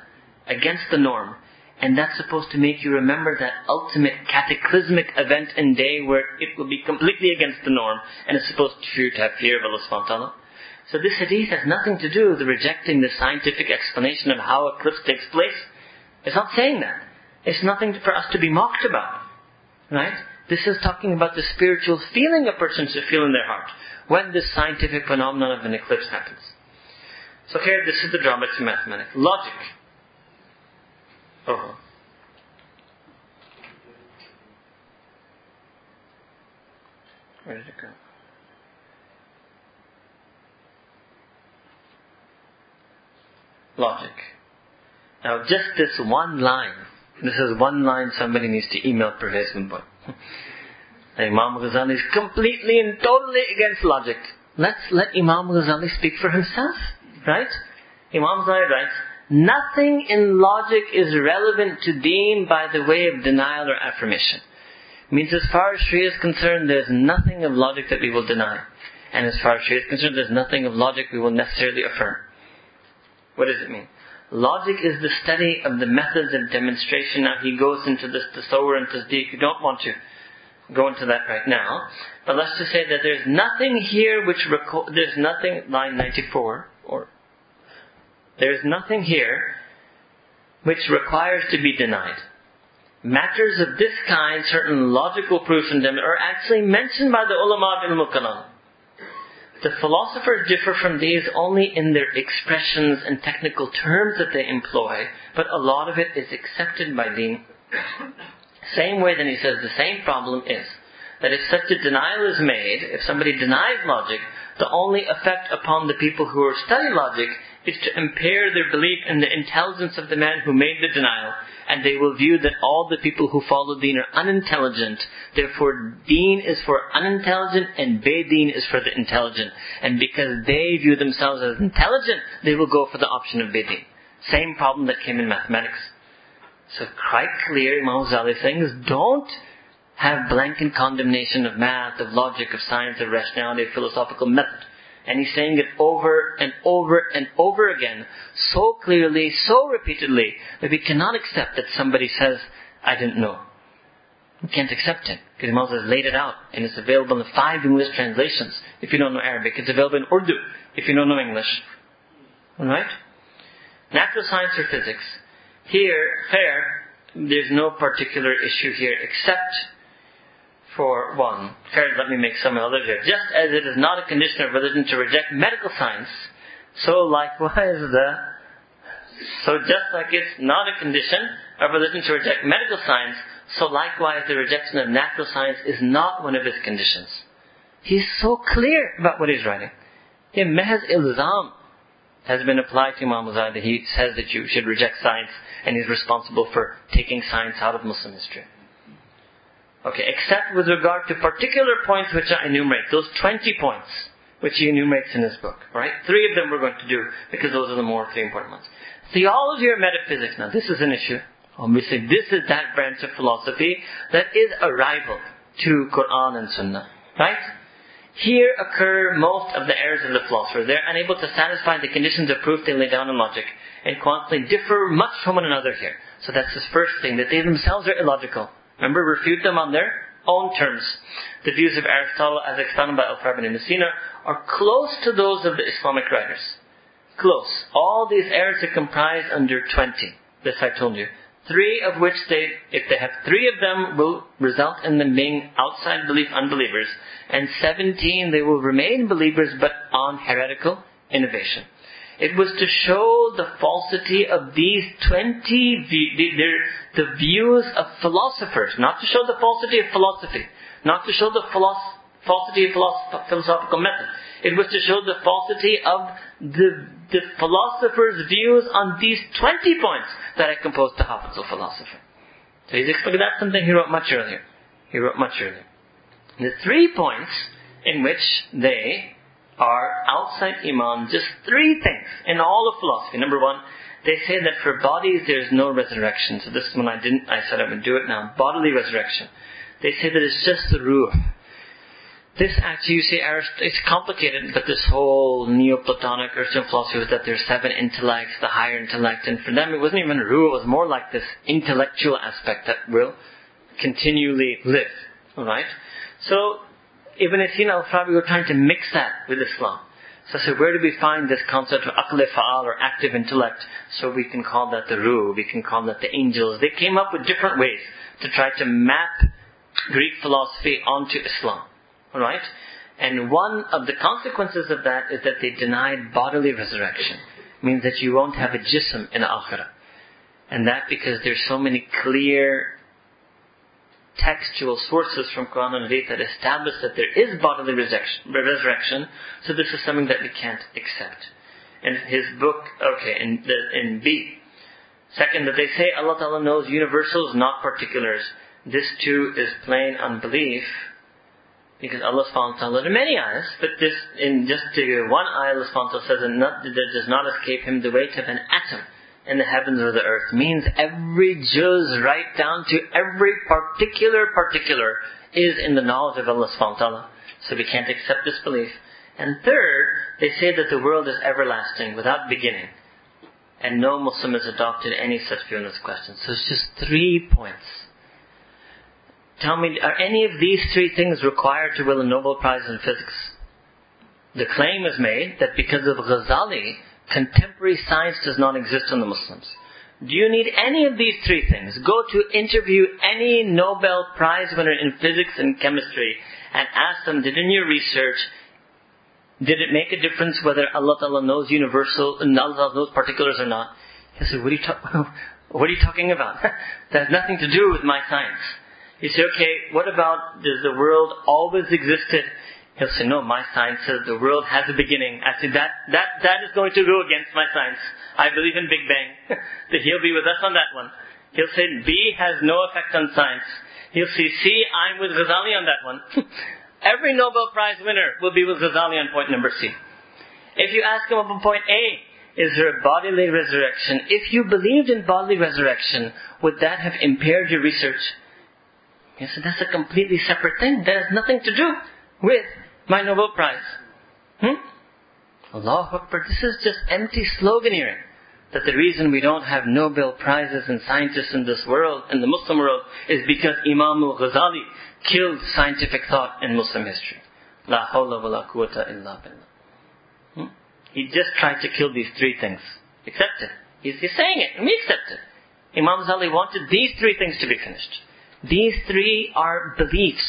against the norm. And that's supposed to make you remember that ultimate cataclysmic event and day where it will be completely against the norm and it's supposed for you to have fear of Allah subhanahu wa ta'ala. So this hadith has nothing to do with rejecting the scientific explanation of how eclipse takes place. It's not saying that. It's nothing for us to be mocked about. Right? This is talking about the spiritual feeling a person should feel in their heart when this scientific phenomenon of an eclipse happens. So here, this is the drawback to mathematics. Logic. Oh. Where did it go? Logic. Now just this one line, this is one line somebody needs to email Pervez Hoodbhoy. Imam Ghazali is completely and totally against logic. Let's let Imam Ghazali speak for himself, right? Imam Muzari writes, nothing in logic is relevant to deen by the way of denial or affirmation. Means as far as Sharia is concerned, there is nothing of logic that we will deny. And as far as Sharia is concerned, there is nothing of logic we will necessarily affirm. What does it mean? Logic is the study of the methods of demonstration. Now he goes into this tasawwur and tasdeeq. You don't want to go into that right now. But let's just say that there is nothing here which... Reco- there is nothing... Line ninety-four. Or there is nothing here which requires to be denied. Matters of this kind, certain logical proofs in them, are actually mentioned by the ulama of Ilm al-Kalam. The philosophers differ from these only in their expressions and technical terms that they employ, but a lot of it is accepted by deen. Same way, then he says, the same problem is that if such a denial is made, if somebody denies logic, the only effect upon the people who study logic is to impair their belief in the intelligence of the man who made the denial, and they will view that all the people who follow deen are unintelligent. Therefore, deen is for unintelligent and bay-deen is for the intelligent. And because they view themselves as intelligent, they will go for the option of bay-deen. Same problem that came in mathematics. So quite clear, Imam Ghazali saying is, don't have blanket condemnation of math, of logic, of science, of rationality, of philosophical method. And he's saying it over and over and over again, so clearly, so repeatedly, that we cannot accept that somebody says, I didn't know. We can't accept it, because Imam has laid it out, and it's available in five English translations. If you don't know Arabic, it's available in Urdu, if you don't know English. Alright? Natural science or physics. Here, fair, there's no particular issue here, except... for one, let me make some others here. Just as it is not a condition of religion to reject medical science, so likewise the... So just like it's not a condition of religion to reject medical science, so likewise the rejection of natural science is not one of its conditions. He's so clear about what he's writing. Here, mehaz ilzam has been applied to Imam Muzari. He says that you should reject science, and he's responsible for taking science out of Muslim history. Okay, except with regard to particular points which I enumerate, those twenty points which he enumerates in his book, right? Three of them we're going to do because those are the more three important ones. Theology or metaphysics. Now, this is an issue. Obviously, this is that branch of philosophy that is a rival to Quran and Sunnah, right? Here occur most of the errors of the philosopher. They're unable to satisfy the conditions of proof they lay down in logic, and consequently differ much from one another here. So that's his first thing, that they themselves are illogical. Remember, refute them on their own terms. The views of Aristotle, as expounded by Al-Farabi and Ibn Sina, are close to those of the Islamic writers. Close. All these errors are comprised under twenty. This I told you. Three of which, they, if they have three of them, will result in them being outside belief unbelievers. And seventeen, they will remain believers, but on heretical innovation. It was to show the falsity of these twenty, the, the views of philosophers, not to show the falsity of philosophy, not to show the philosoph- falsity of philosoph- philosophical method. It was to show the falsity of the, the philosophers' views on these twenty points that I composed Tahafut al-Falsifa. So he's explaining that's something he wrote much earlier. He wrote much earlier. The three points in which they... are outside Imam, just three things in all of philosophy. Number one, they say that for bodies there is no resurrection. So this is when I didn't, I said I would do it now. Bodily resurrection. They say that it's just the ruh. This actually, you see, it's complicated, but this whole Neoplatonic Eastern philosophy was that there's seven intellects, the higher intellect, and for them it wasn't even ruh, it was more like this intellectual aspect that will continually live. Alright? So, Ibn Sina al-Farabi were trying to mix that with Islam. So I said, where do we find this concept of aql faal or active intellect? So we can call that the ruh, we can call that the angels. They came up with different ways to try to map Greek philosophy onto Islam. Alright? And one of the consequences of that is that they denied bodily resurrection. It means that you won't have a jism in akhirah. And that because there's so many clear textual sources from Quran and Hadith that establish that there is bodily resurrection, so this is something that we can't accept. In his book, okay, in, the, in B. Second, that they say Allah Ta'ala knows universals, not particulars. This too is plain unbelief Because Allah subhanahu wa ta'ala, there are many ayahs, but this, in just to one ayah, Allah subhanahu wa ta'ala says, and not, there does not escape him the weight of an atom in the heavens or the earth. Means every juz, right down to every particular particular, is in the knowledge of Allah subhanahu wa ta'ala. So we can't accept this belief. And third, they say that the world is everlasting, without beginning. And no Muslim has adopted any such view on this question. So it's just three points. Tell me, are any of these three things required to win a Nobel Prize in physics? The claim is made that because of Ghazali, contemporary science does not exist on the Muslims. Do you need any of these three things? Go to interview any Nobel Prize winner in physics and chemistry and ask them, did in your research, did it make a difference whether Allah Ta'ala knows universal, and Allah Ta'ala knows particulars or not? He said, what are you, ta- what are you talking about? That has nothing to do with my science. He said, okay, what about, does the world always existed? He'll say, no, my science says the world has a beginning. I said, that, that, that is going to go against my science. I believe in Big Bang. So he'll be with us on that one. He'll say, B has no effect on science. He'll say, C, I'm with Ghazali on that one. Every Nobel Prize winner will be with Ghazali on point number C. If you ask him about point A, is there a bodily resurrection? If you believed in bodily resurrection, would that have impaired your research? He said, that's a completely separate thing. That has nothing to do with my Nobel Prize. Hmm? Allahu Akbar. This is just empty sloganeering. That the reason we don't have Nobel Prizes and scientists in this world, in the Muslim world, is because Imam al-Ghazali killed scientific thought in Muslim history. La hawla wa la quwwata illa billah. Hmm? He just tried to kill these three things. Accept it. He's, he's saying it, and we accept it. Imam Ghazali wanted these three things to be finished. These three are beliefs,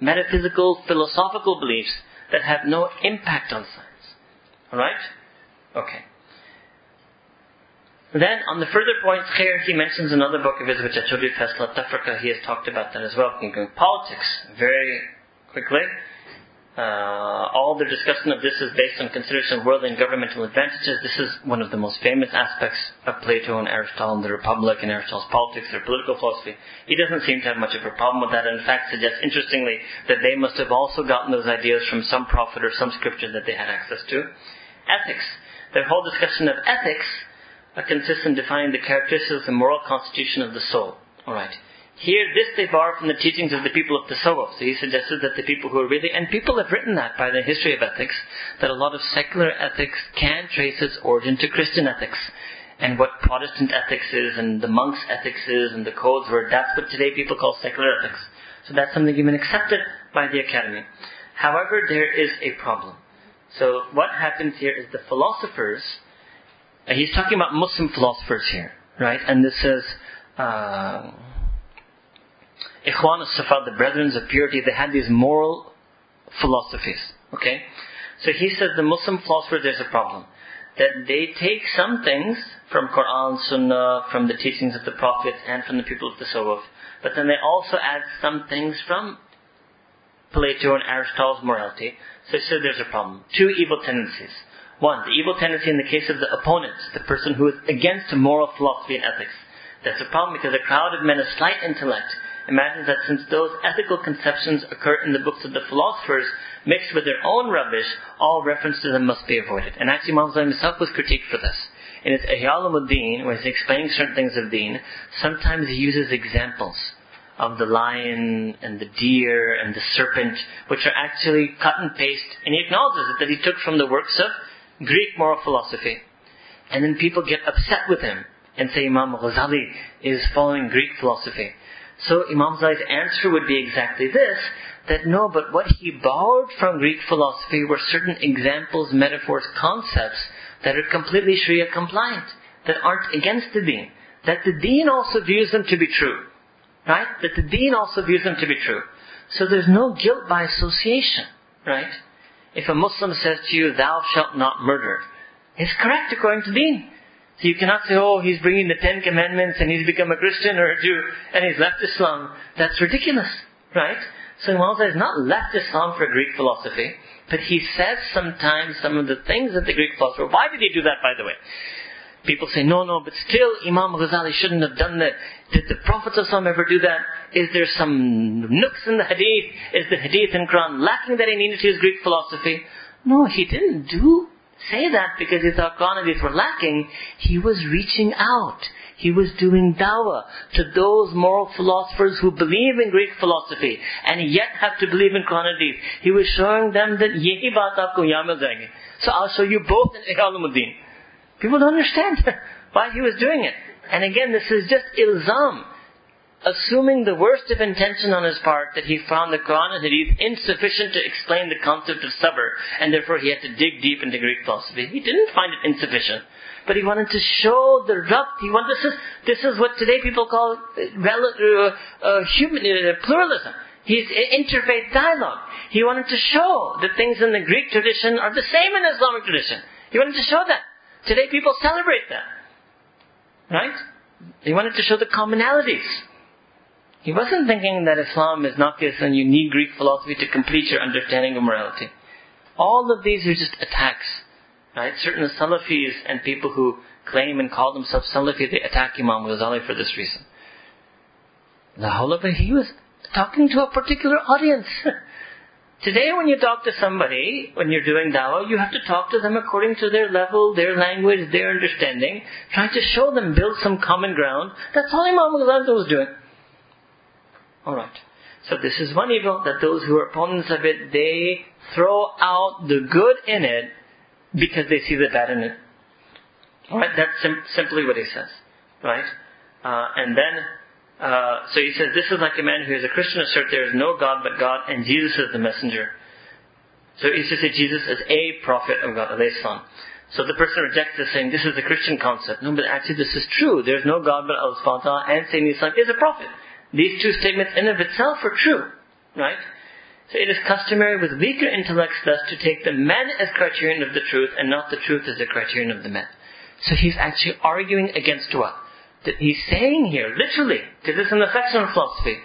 metaphysical, philosophical beliefs that have no impact on science. Alright? Okay. Then, on the further points here, he mentions another book of his, which I told you, Fasl al-Tafriqa. He has talked about that as well, including politics, very quickly. Uh, all the discussion of this is based on consideration of worldly and governmental advantages. This is one of the most famous aspects of Plato and Aristotle and the Republic and Aristotle's politics, their political philosophy. He doesn't seem to have much of a problem with that, and in fact suggests, interestingly, that they must have also gotten those ideas from some prophet or some scripture that they had access to. Ethics. Their whole discussion of ethics consists in defining the characteristics and moral constitution of the soul. Alright. Here, this they borrow from the teachings of the people of Tasawwuf. So he suggested that the people who are really... And people have written that by the history of ethics, that a lot of secular ethics can trace its origin to Christian ethics. And what Protestant ethics is, and the monks' ethics is, and the codes were, that's what today people call secular ethics. So that's something even accepted by the academy. However, there is a problem. So what happens here is the philosophers... He's talking about Muslim philosophers here, right? And this is... Uh, Ikhwan al-Safa, the Brethren of Purity, they had these moral philosophies, okay? So he says the Muslim philosophers, there's a problem. That they take some things from Quran, Sunnah, from the teachings of the Prophets, and from the people of the Tasawwuf, but then they also add some things from Plato and Aristotle's morality. So he says there's a problem. Two evil tendencies. One, the evil tendency in the case of the opponents, the person who is against moral philosophy and ethics. That's a problem because a crowd of men of slight intellect imagines that since those ethical conceptions occur in the books of the philosophers, mixed with their own rubbish, all reference to them must be avoided. And actually Imam Muzari himself was critiqued for this. In his Ihya Ulum al-Din, where he's explaining certain things of deen, sometimes he uses examples of the lion and the deer and the serpent, which are actually cut and paste, and he acknowledges it, that he took from the works of Greek moral philosophy. And then people get upset with him and say Imam Ghazali is following Greek philosophy. So Imam Ghazali's answer would be exactly this, that no, but what he borrowed from Greek philosophy were certain examples, metaphors, concepts that are completely Sharia compliant, that aren't against the deen. That the deen also views them to be true. Right? That the deen also views them to be true. So there's no guilt by association. Right? If a Muslim says to you, thou shalt not murder, it's correct according to deen. So you cannot say, oh, he's bringing the Ten Commandments and he's become a Christian or a Jew and he's left Islam. That's ridiculous, right? So Imam Ghazali has not left Islam for Greek philosophy, but he says sometimes some of the things that the Greek philosopher... Why did he do that, by the way? People say, no, no, but still Imam Ghazali shouldn't have done that. Did the Prophet ﷺ ever do that? Is there some nooks in the hadith? Is the hadith and Quran lacking that he needed to his Greek philosophy? No, he didn't do say that because he thought Quran and hadith were lacking. He was reaching out. He was doing dawah to those moral philosophers who believe in Greek philosophy and yet have to believe in Quran and hadith. He was showing them that yehi baat aapko yahan mil jayenge. So I'll show you both in Ihya Ulum al-Din. People don't understand why he was doing it. And again, this is just ilzam. Assuming the worst of intention on his part that he found the Quran and Hadith insufficient to explain the concept of sabr. And therefore he had to dig deep into Greek philosophy. He didn't find it insufficient. But he wanted to show the rabt. He wanted, this is, this is what today people call rel- uh, uh, human, uh, pluralism. He's interfaith dialogue. He wanted to show that things in the Greek tradition are the same in the Islamic tradition. He wanted to show that. Today people celebrate that. Right? He wanted to show the commonalities. He wasn't thinking that Islam is not this and you need Greek philosophy to complete your understanding of morality. All of these are just attacks. Right? Certain Salafis and people who claim and call themselves Salafi, they attack Imam Ghazali for this reason. But he was talking to a particular audience. Today when you talk to somebody, when you're doing dawah, you have to talk to them according to their level, their language, their understanding. Try to show them, build some common ground. That's all Imam Ghazali was doing. Alright. So this is one evil, that those who are opponents of it, they throw out the good in it because they see the bad in it. Alright, that's sim- simply what he says. Right? Uh, and then... Uh, so he says, this is like a man who is a Christian assert there is no God but God and Jesus is the messenger. So he says that Jesus is a prophet of God, alayhi salam. So the person rejects this saying, this is the Christian concept. No, but actually this is true. There is no God but Allah subhanahu wa ta'ala and Sayyidina Islam is a prophet. These two statements in and of itself are true. Right? So it is customary with weaker intellects thus to take the man as criterion of the truth and not the truth as the criterion of the man. So he's actually arguing against what? That he's saying here, literally, because it's an affectional philosophy,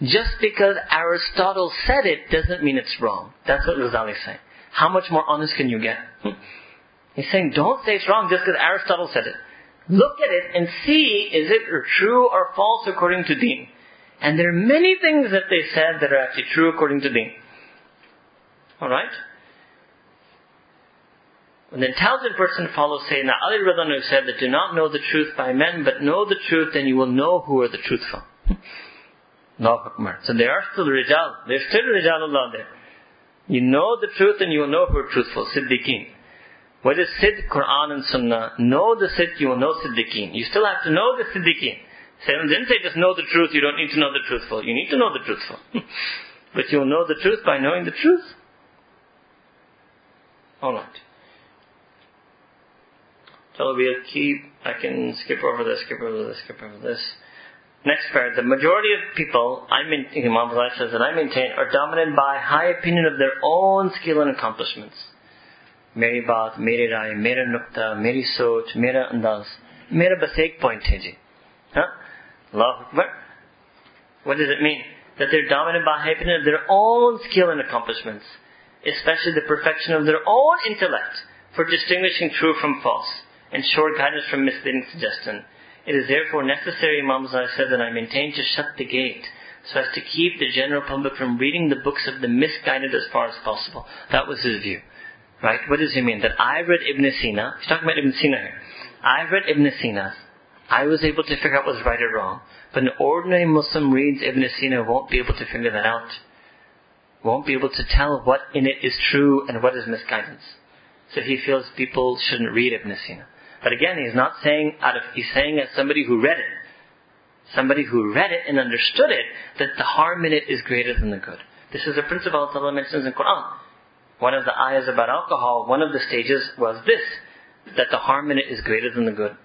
just because Aristotle said it doesn't mean it's wrong. That's what Ghazali is saying. How much more honest can you get? Hmm. He's saying, don't say it's wrong just because Aristotle said it. Look at it and see, is it true or false according to Deen? And there are many things that they said that are actually true according to Deen. Alright? An intelligent person follows Sayyidina Ali who said that do not know the truth by men, but know the truth and you will know who are the truthful. Allahu Akbar. So there are still Rijal. There are still Rijalullah there. You know the truth and you will know who are truthful. Siddiqeen. What is Siddiq? Quran and Sunnah. Know the Siddiq, you will know Siddiqeen. You still have to know the Siddiqeen. Sayyidina didn't say just know the truth, you don't need to know the truthful. You need to know the truthful. But you will know the truth by knowing the truth. Alright. So we'll keep, I can skip over this, skip over this, skip over this. Next part, the majority of people, I mean, Imam Ghazali says that I maintain, are dominated by high opinion of their own skill and accomplishments. Meri baat, meri rai, mera nukta, meri soch, mera andaz, mera bas ek point hai ji. Huh? Allahu Akbar. What does it mean? That they're dominated by high opinion of their own skill and accomplishments, especially the perfection of their own intellect for distinguishing true from false. And short guidance from misleading suggestion. It is therefore necessary, Imam Ghazali said, that I maintain to shut the gate so as to keep the general public from reading the books of the misguided as far as possible. That was his view. Right? What does he mean? That I read Ibn Sina. He's talking about Ibn Sina here. I read Ibn Sina. I was able to figure out what's right or wrong. But an ordinary Muslim reads Ibn Sina won't be able to figure that out. Won't be able to tell what in it is true and what is misguidance. So he feels people shouldn't read Ibn Sina. But again, he's not saying out of, he's saying as somebody who read it. Somebody who read it and understood it, that the harm in it is greater than the good. This is a principle Allah mentions in Quran. One of the ayahs about alcohol, one of the stages was this, that the harm in it is greater than the good.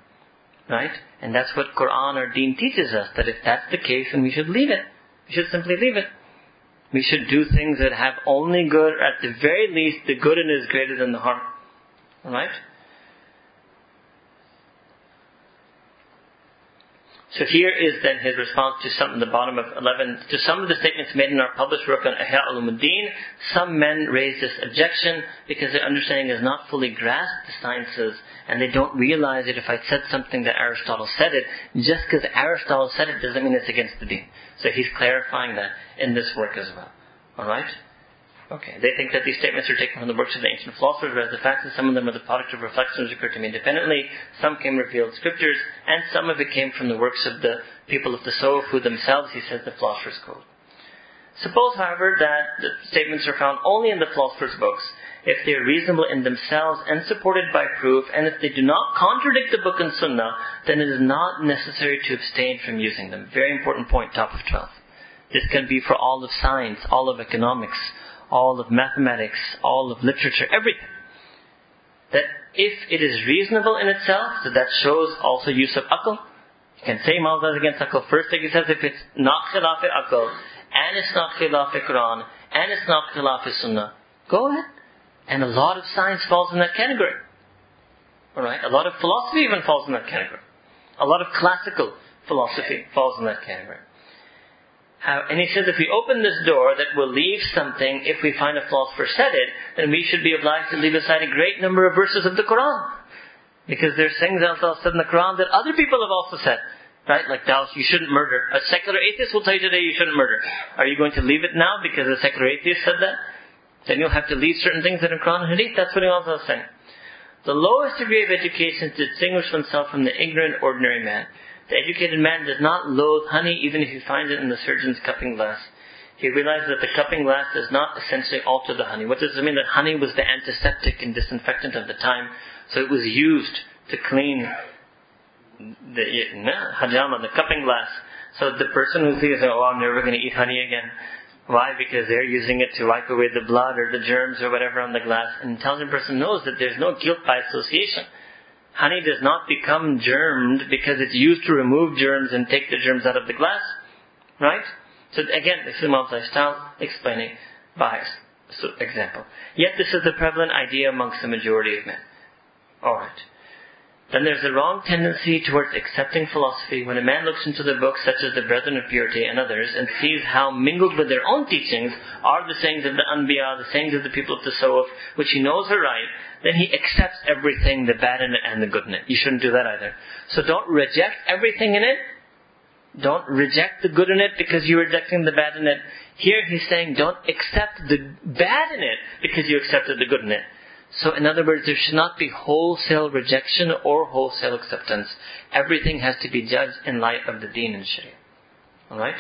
Right? And that's what Quran or Deen teaches us, that if that's the case, then we should leave it. We should simply leave it. We should do things that have only good, or at the very least, the good in it is greater than the harm. Right? So here is then his response to some at the bottom of eleven. To some of the statements made in our published work on Ihya Ulum al-Din, some men raise this objection because their understanding has not fully grasped the sciences, and they don't realize that if I said something that Aristotle said it, just because Aristotle said it doesn't mean it's against the deen. So he's clarifying that in this work as well. Alright? Okay, they think that these statements are taken from the works of the ancient philosophers, whereas the fact that some of them are the product of reflections occurred to me independently, some came revealed scriptures, and some of it came from the works of the people of the Tasawwuf, who themselves, he says, the philosophers quote. Suppose, however, that the statements are found only in the philosophers' books, if they are reasonable in themselves and supported by proof, and if they do not contradict the book and sunnah, then it is not necessary to abstain from using them. Very important point, top of twelve. This can be for all of science, all of economics, all of mathematics, all of literature, everything. That if it is reasonable in itself, so that shows also use of aql. You can say Imam Ghazali against aql. First thing he says, if it's not khilaf-e-aql, and it's not khilaf-e-Quran, and it's not khilaf-e-sunnah, go ahead. And a lot of science falls in that category. Alright? A lot of philosophy even falls in that category. A lot of classical philosophy falls in that category. Uh, and he says, if we open this door that will leave something, if we find a philosopher said it, then we should be obliged to leave aside a great number of verses of the Quran. Because there's things else said in the Quran that other people have also said. Right? Like, thou, you shouldn't murder. A secular atheist will tell you today you shouldn't murder. Are you going to leave it now because a secular atheist said that? Then you'll have to leave certain things in the Quran and Hadith. That's what he also is saying. The lowest degree of education is to distinguish oneself from the ignorant, ordinary man. The educated man does not loathe honey even if he finds it in the surgeon's cupping glass. He realizes that the cupping glass does not essentially alter the honey. What does it mean? That honey was the antiseptic and disinfectant of the time, so it was used to clean the hajama, the cupping glass. So the person who sees, oh, I'm never going to eat honey again. Why? Because they're using it to wipe away the blood or the germs or whatever on the glass. An intelligent person knows that there's no guilt by association. Honey does not become germed because it's used to remove germs and take the germs out of the glass. Right? So again, this is Imam's lifestyle explaining by so example. Yet this is the prevalent idea amongst the majority of men. Alright. Then there's a wrong tendency towards accepting philosophy when a man looks into the books such as the Brethren of Purity and others and sees how mingled with their own teachings are the sayings of the Anbiya, the sayings of the people of the Tasawwuf, which he knows are right, then he accepts everything, the bad in it and the good in it. You shouldn't do that either. So don't reject everything in it. Don't reject the good in it because you're rejecting the bad in it. Here he's saying don't accept the bad in it because you accepted the good in it. So in other words, there should not be wholesale rejection or wholesale acceptance. Everything has to be judged in light of the deen and sharia. Alright?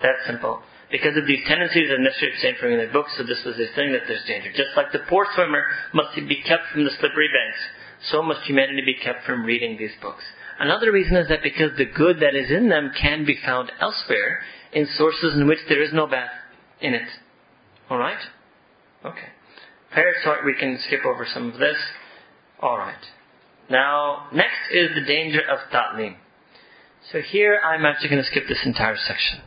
That's simple. Because of these tendencies, it's necessary to abstain from reading the books, so this was his thing that there's danger. Just like the poor swimmer must be kept from the slippery banks, so must humanity be kept from reading these books. Another reason is that because the good that is in them can be found elsewhere, in sources in which there is no bad in it. Alright? Okay. So we can skip over some of this. Alright. Now, next is the danger of ta'lim. So here I'm actually going to skip this entire section.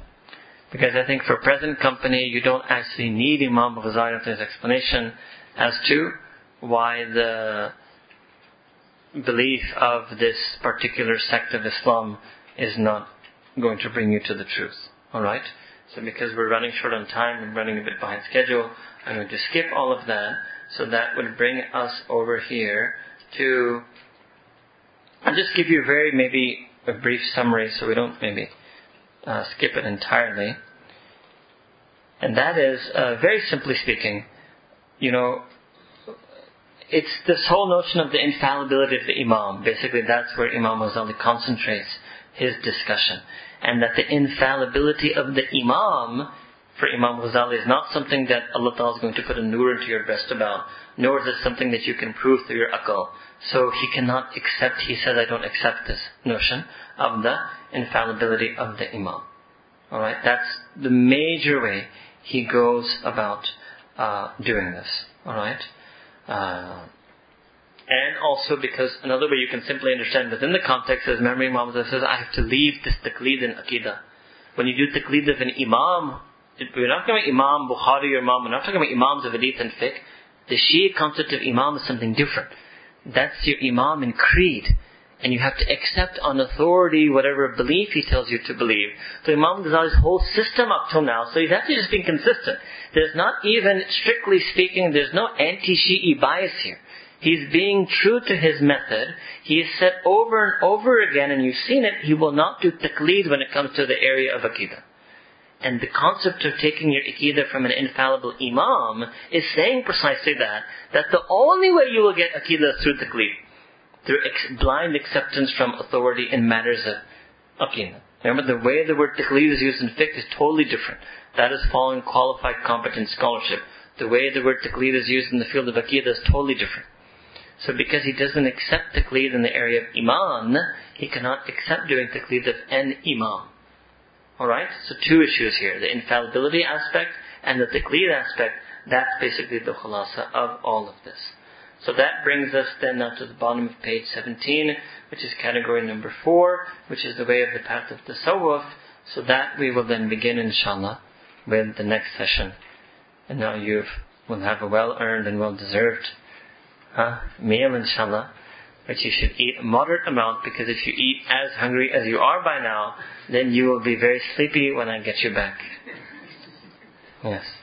Because I think for present company, you don't actually need Imam Ghazali Atah's explanation as to why the belief of this particular sect of Islam is not going to bring you to the truth. Alright? So because we're running short on time, we're running a bit behind schedule, I'm going to skip all of that. So that would bring us over here to... I'll just give you very, maybe, a brief summary so we don't maybe uh, skip it entirely. And that is, uh, very simply speaking, you know, it's this whole notion of the infallibility of the Imam. Basically, that's where Imam Ghazali concentrates his discussion. And that the infallibility of the Imam for Imam Ghazali is not something that Allah Ta'ala is going to put a nur into your breast about, nor is it something that you can prove through your aql. So he cannot accept, he says, I don't accept this notion of the infallibility of the Imam. Alright, that's the major way he goes about uh, doing this. Alright, uh, and also because another way you can simply understand within the context is memory Imam Ghazali says, I have to leave this taqlid in Aqidah. When you do taqlid of an Imam, we're not talking about Imam Bukhari or Imam, we're not talking about Imams of Hadith and Fiqh. The Shia concept of Imam is something different. That's your Imam in creed. and you have to accept on authority whatever belief he tells you to believe. So Imam Ghazali's whole system up till now, so he's actually just being consistent. There's not even, strictly speaking, there's no anti-Shi'i bias here. He's being true to his method. He has said over and over again, and you've seen it, he will not do taqleed when it comes to the area of Aqidah. And the concept of taking your Aqidah from an infallible Imam is saying precisely that, that the only way you will get Aqidah is through taqleed, through ex- blind acceptance from authority in matters of Aqidah. Remember, the way the word taqleed is used in fiqh is totally different. That is following qualified, competent scholarship. The way the word taqleed is used in the field of Aqidah is totally different. So because he doesn't accept taqleed in the area of iman, he cannot accept doing taqleed of an imam. Alright? So two issues here. The infallibility aspect and the taqleed aspect. That's basically the khulasa of all of this. So that brings us then now to the bottom of page seventeen, which is category number four, which is the way of the path of the tasawwuf. So that we will then begin, inshallah, with the next session. And now you will have a well-earned and well-deserved Uh, meal, inshallah, which you should eat a moderate amount, because if you eat as hungry as you are by now, then you will be very sleepy when I get you back. Yes.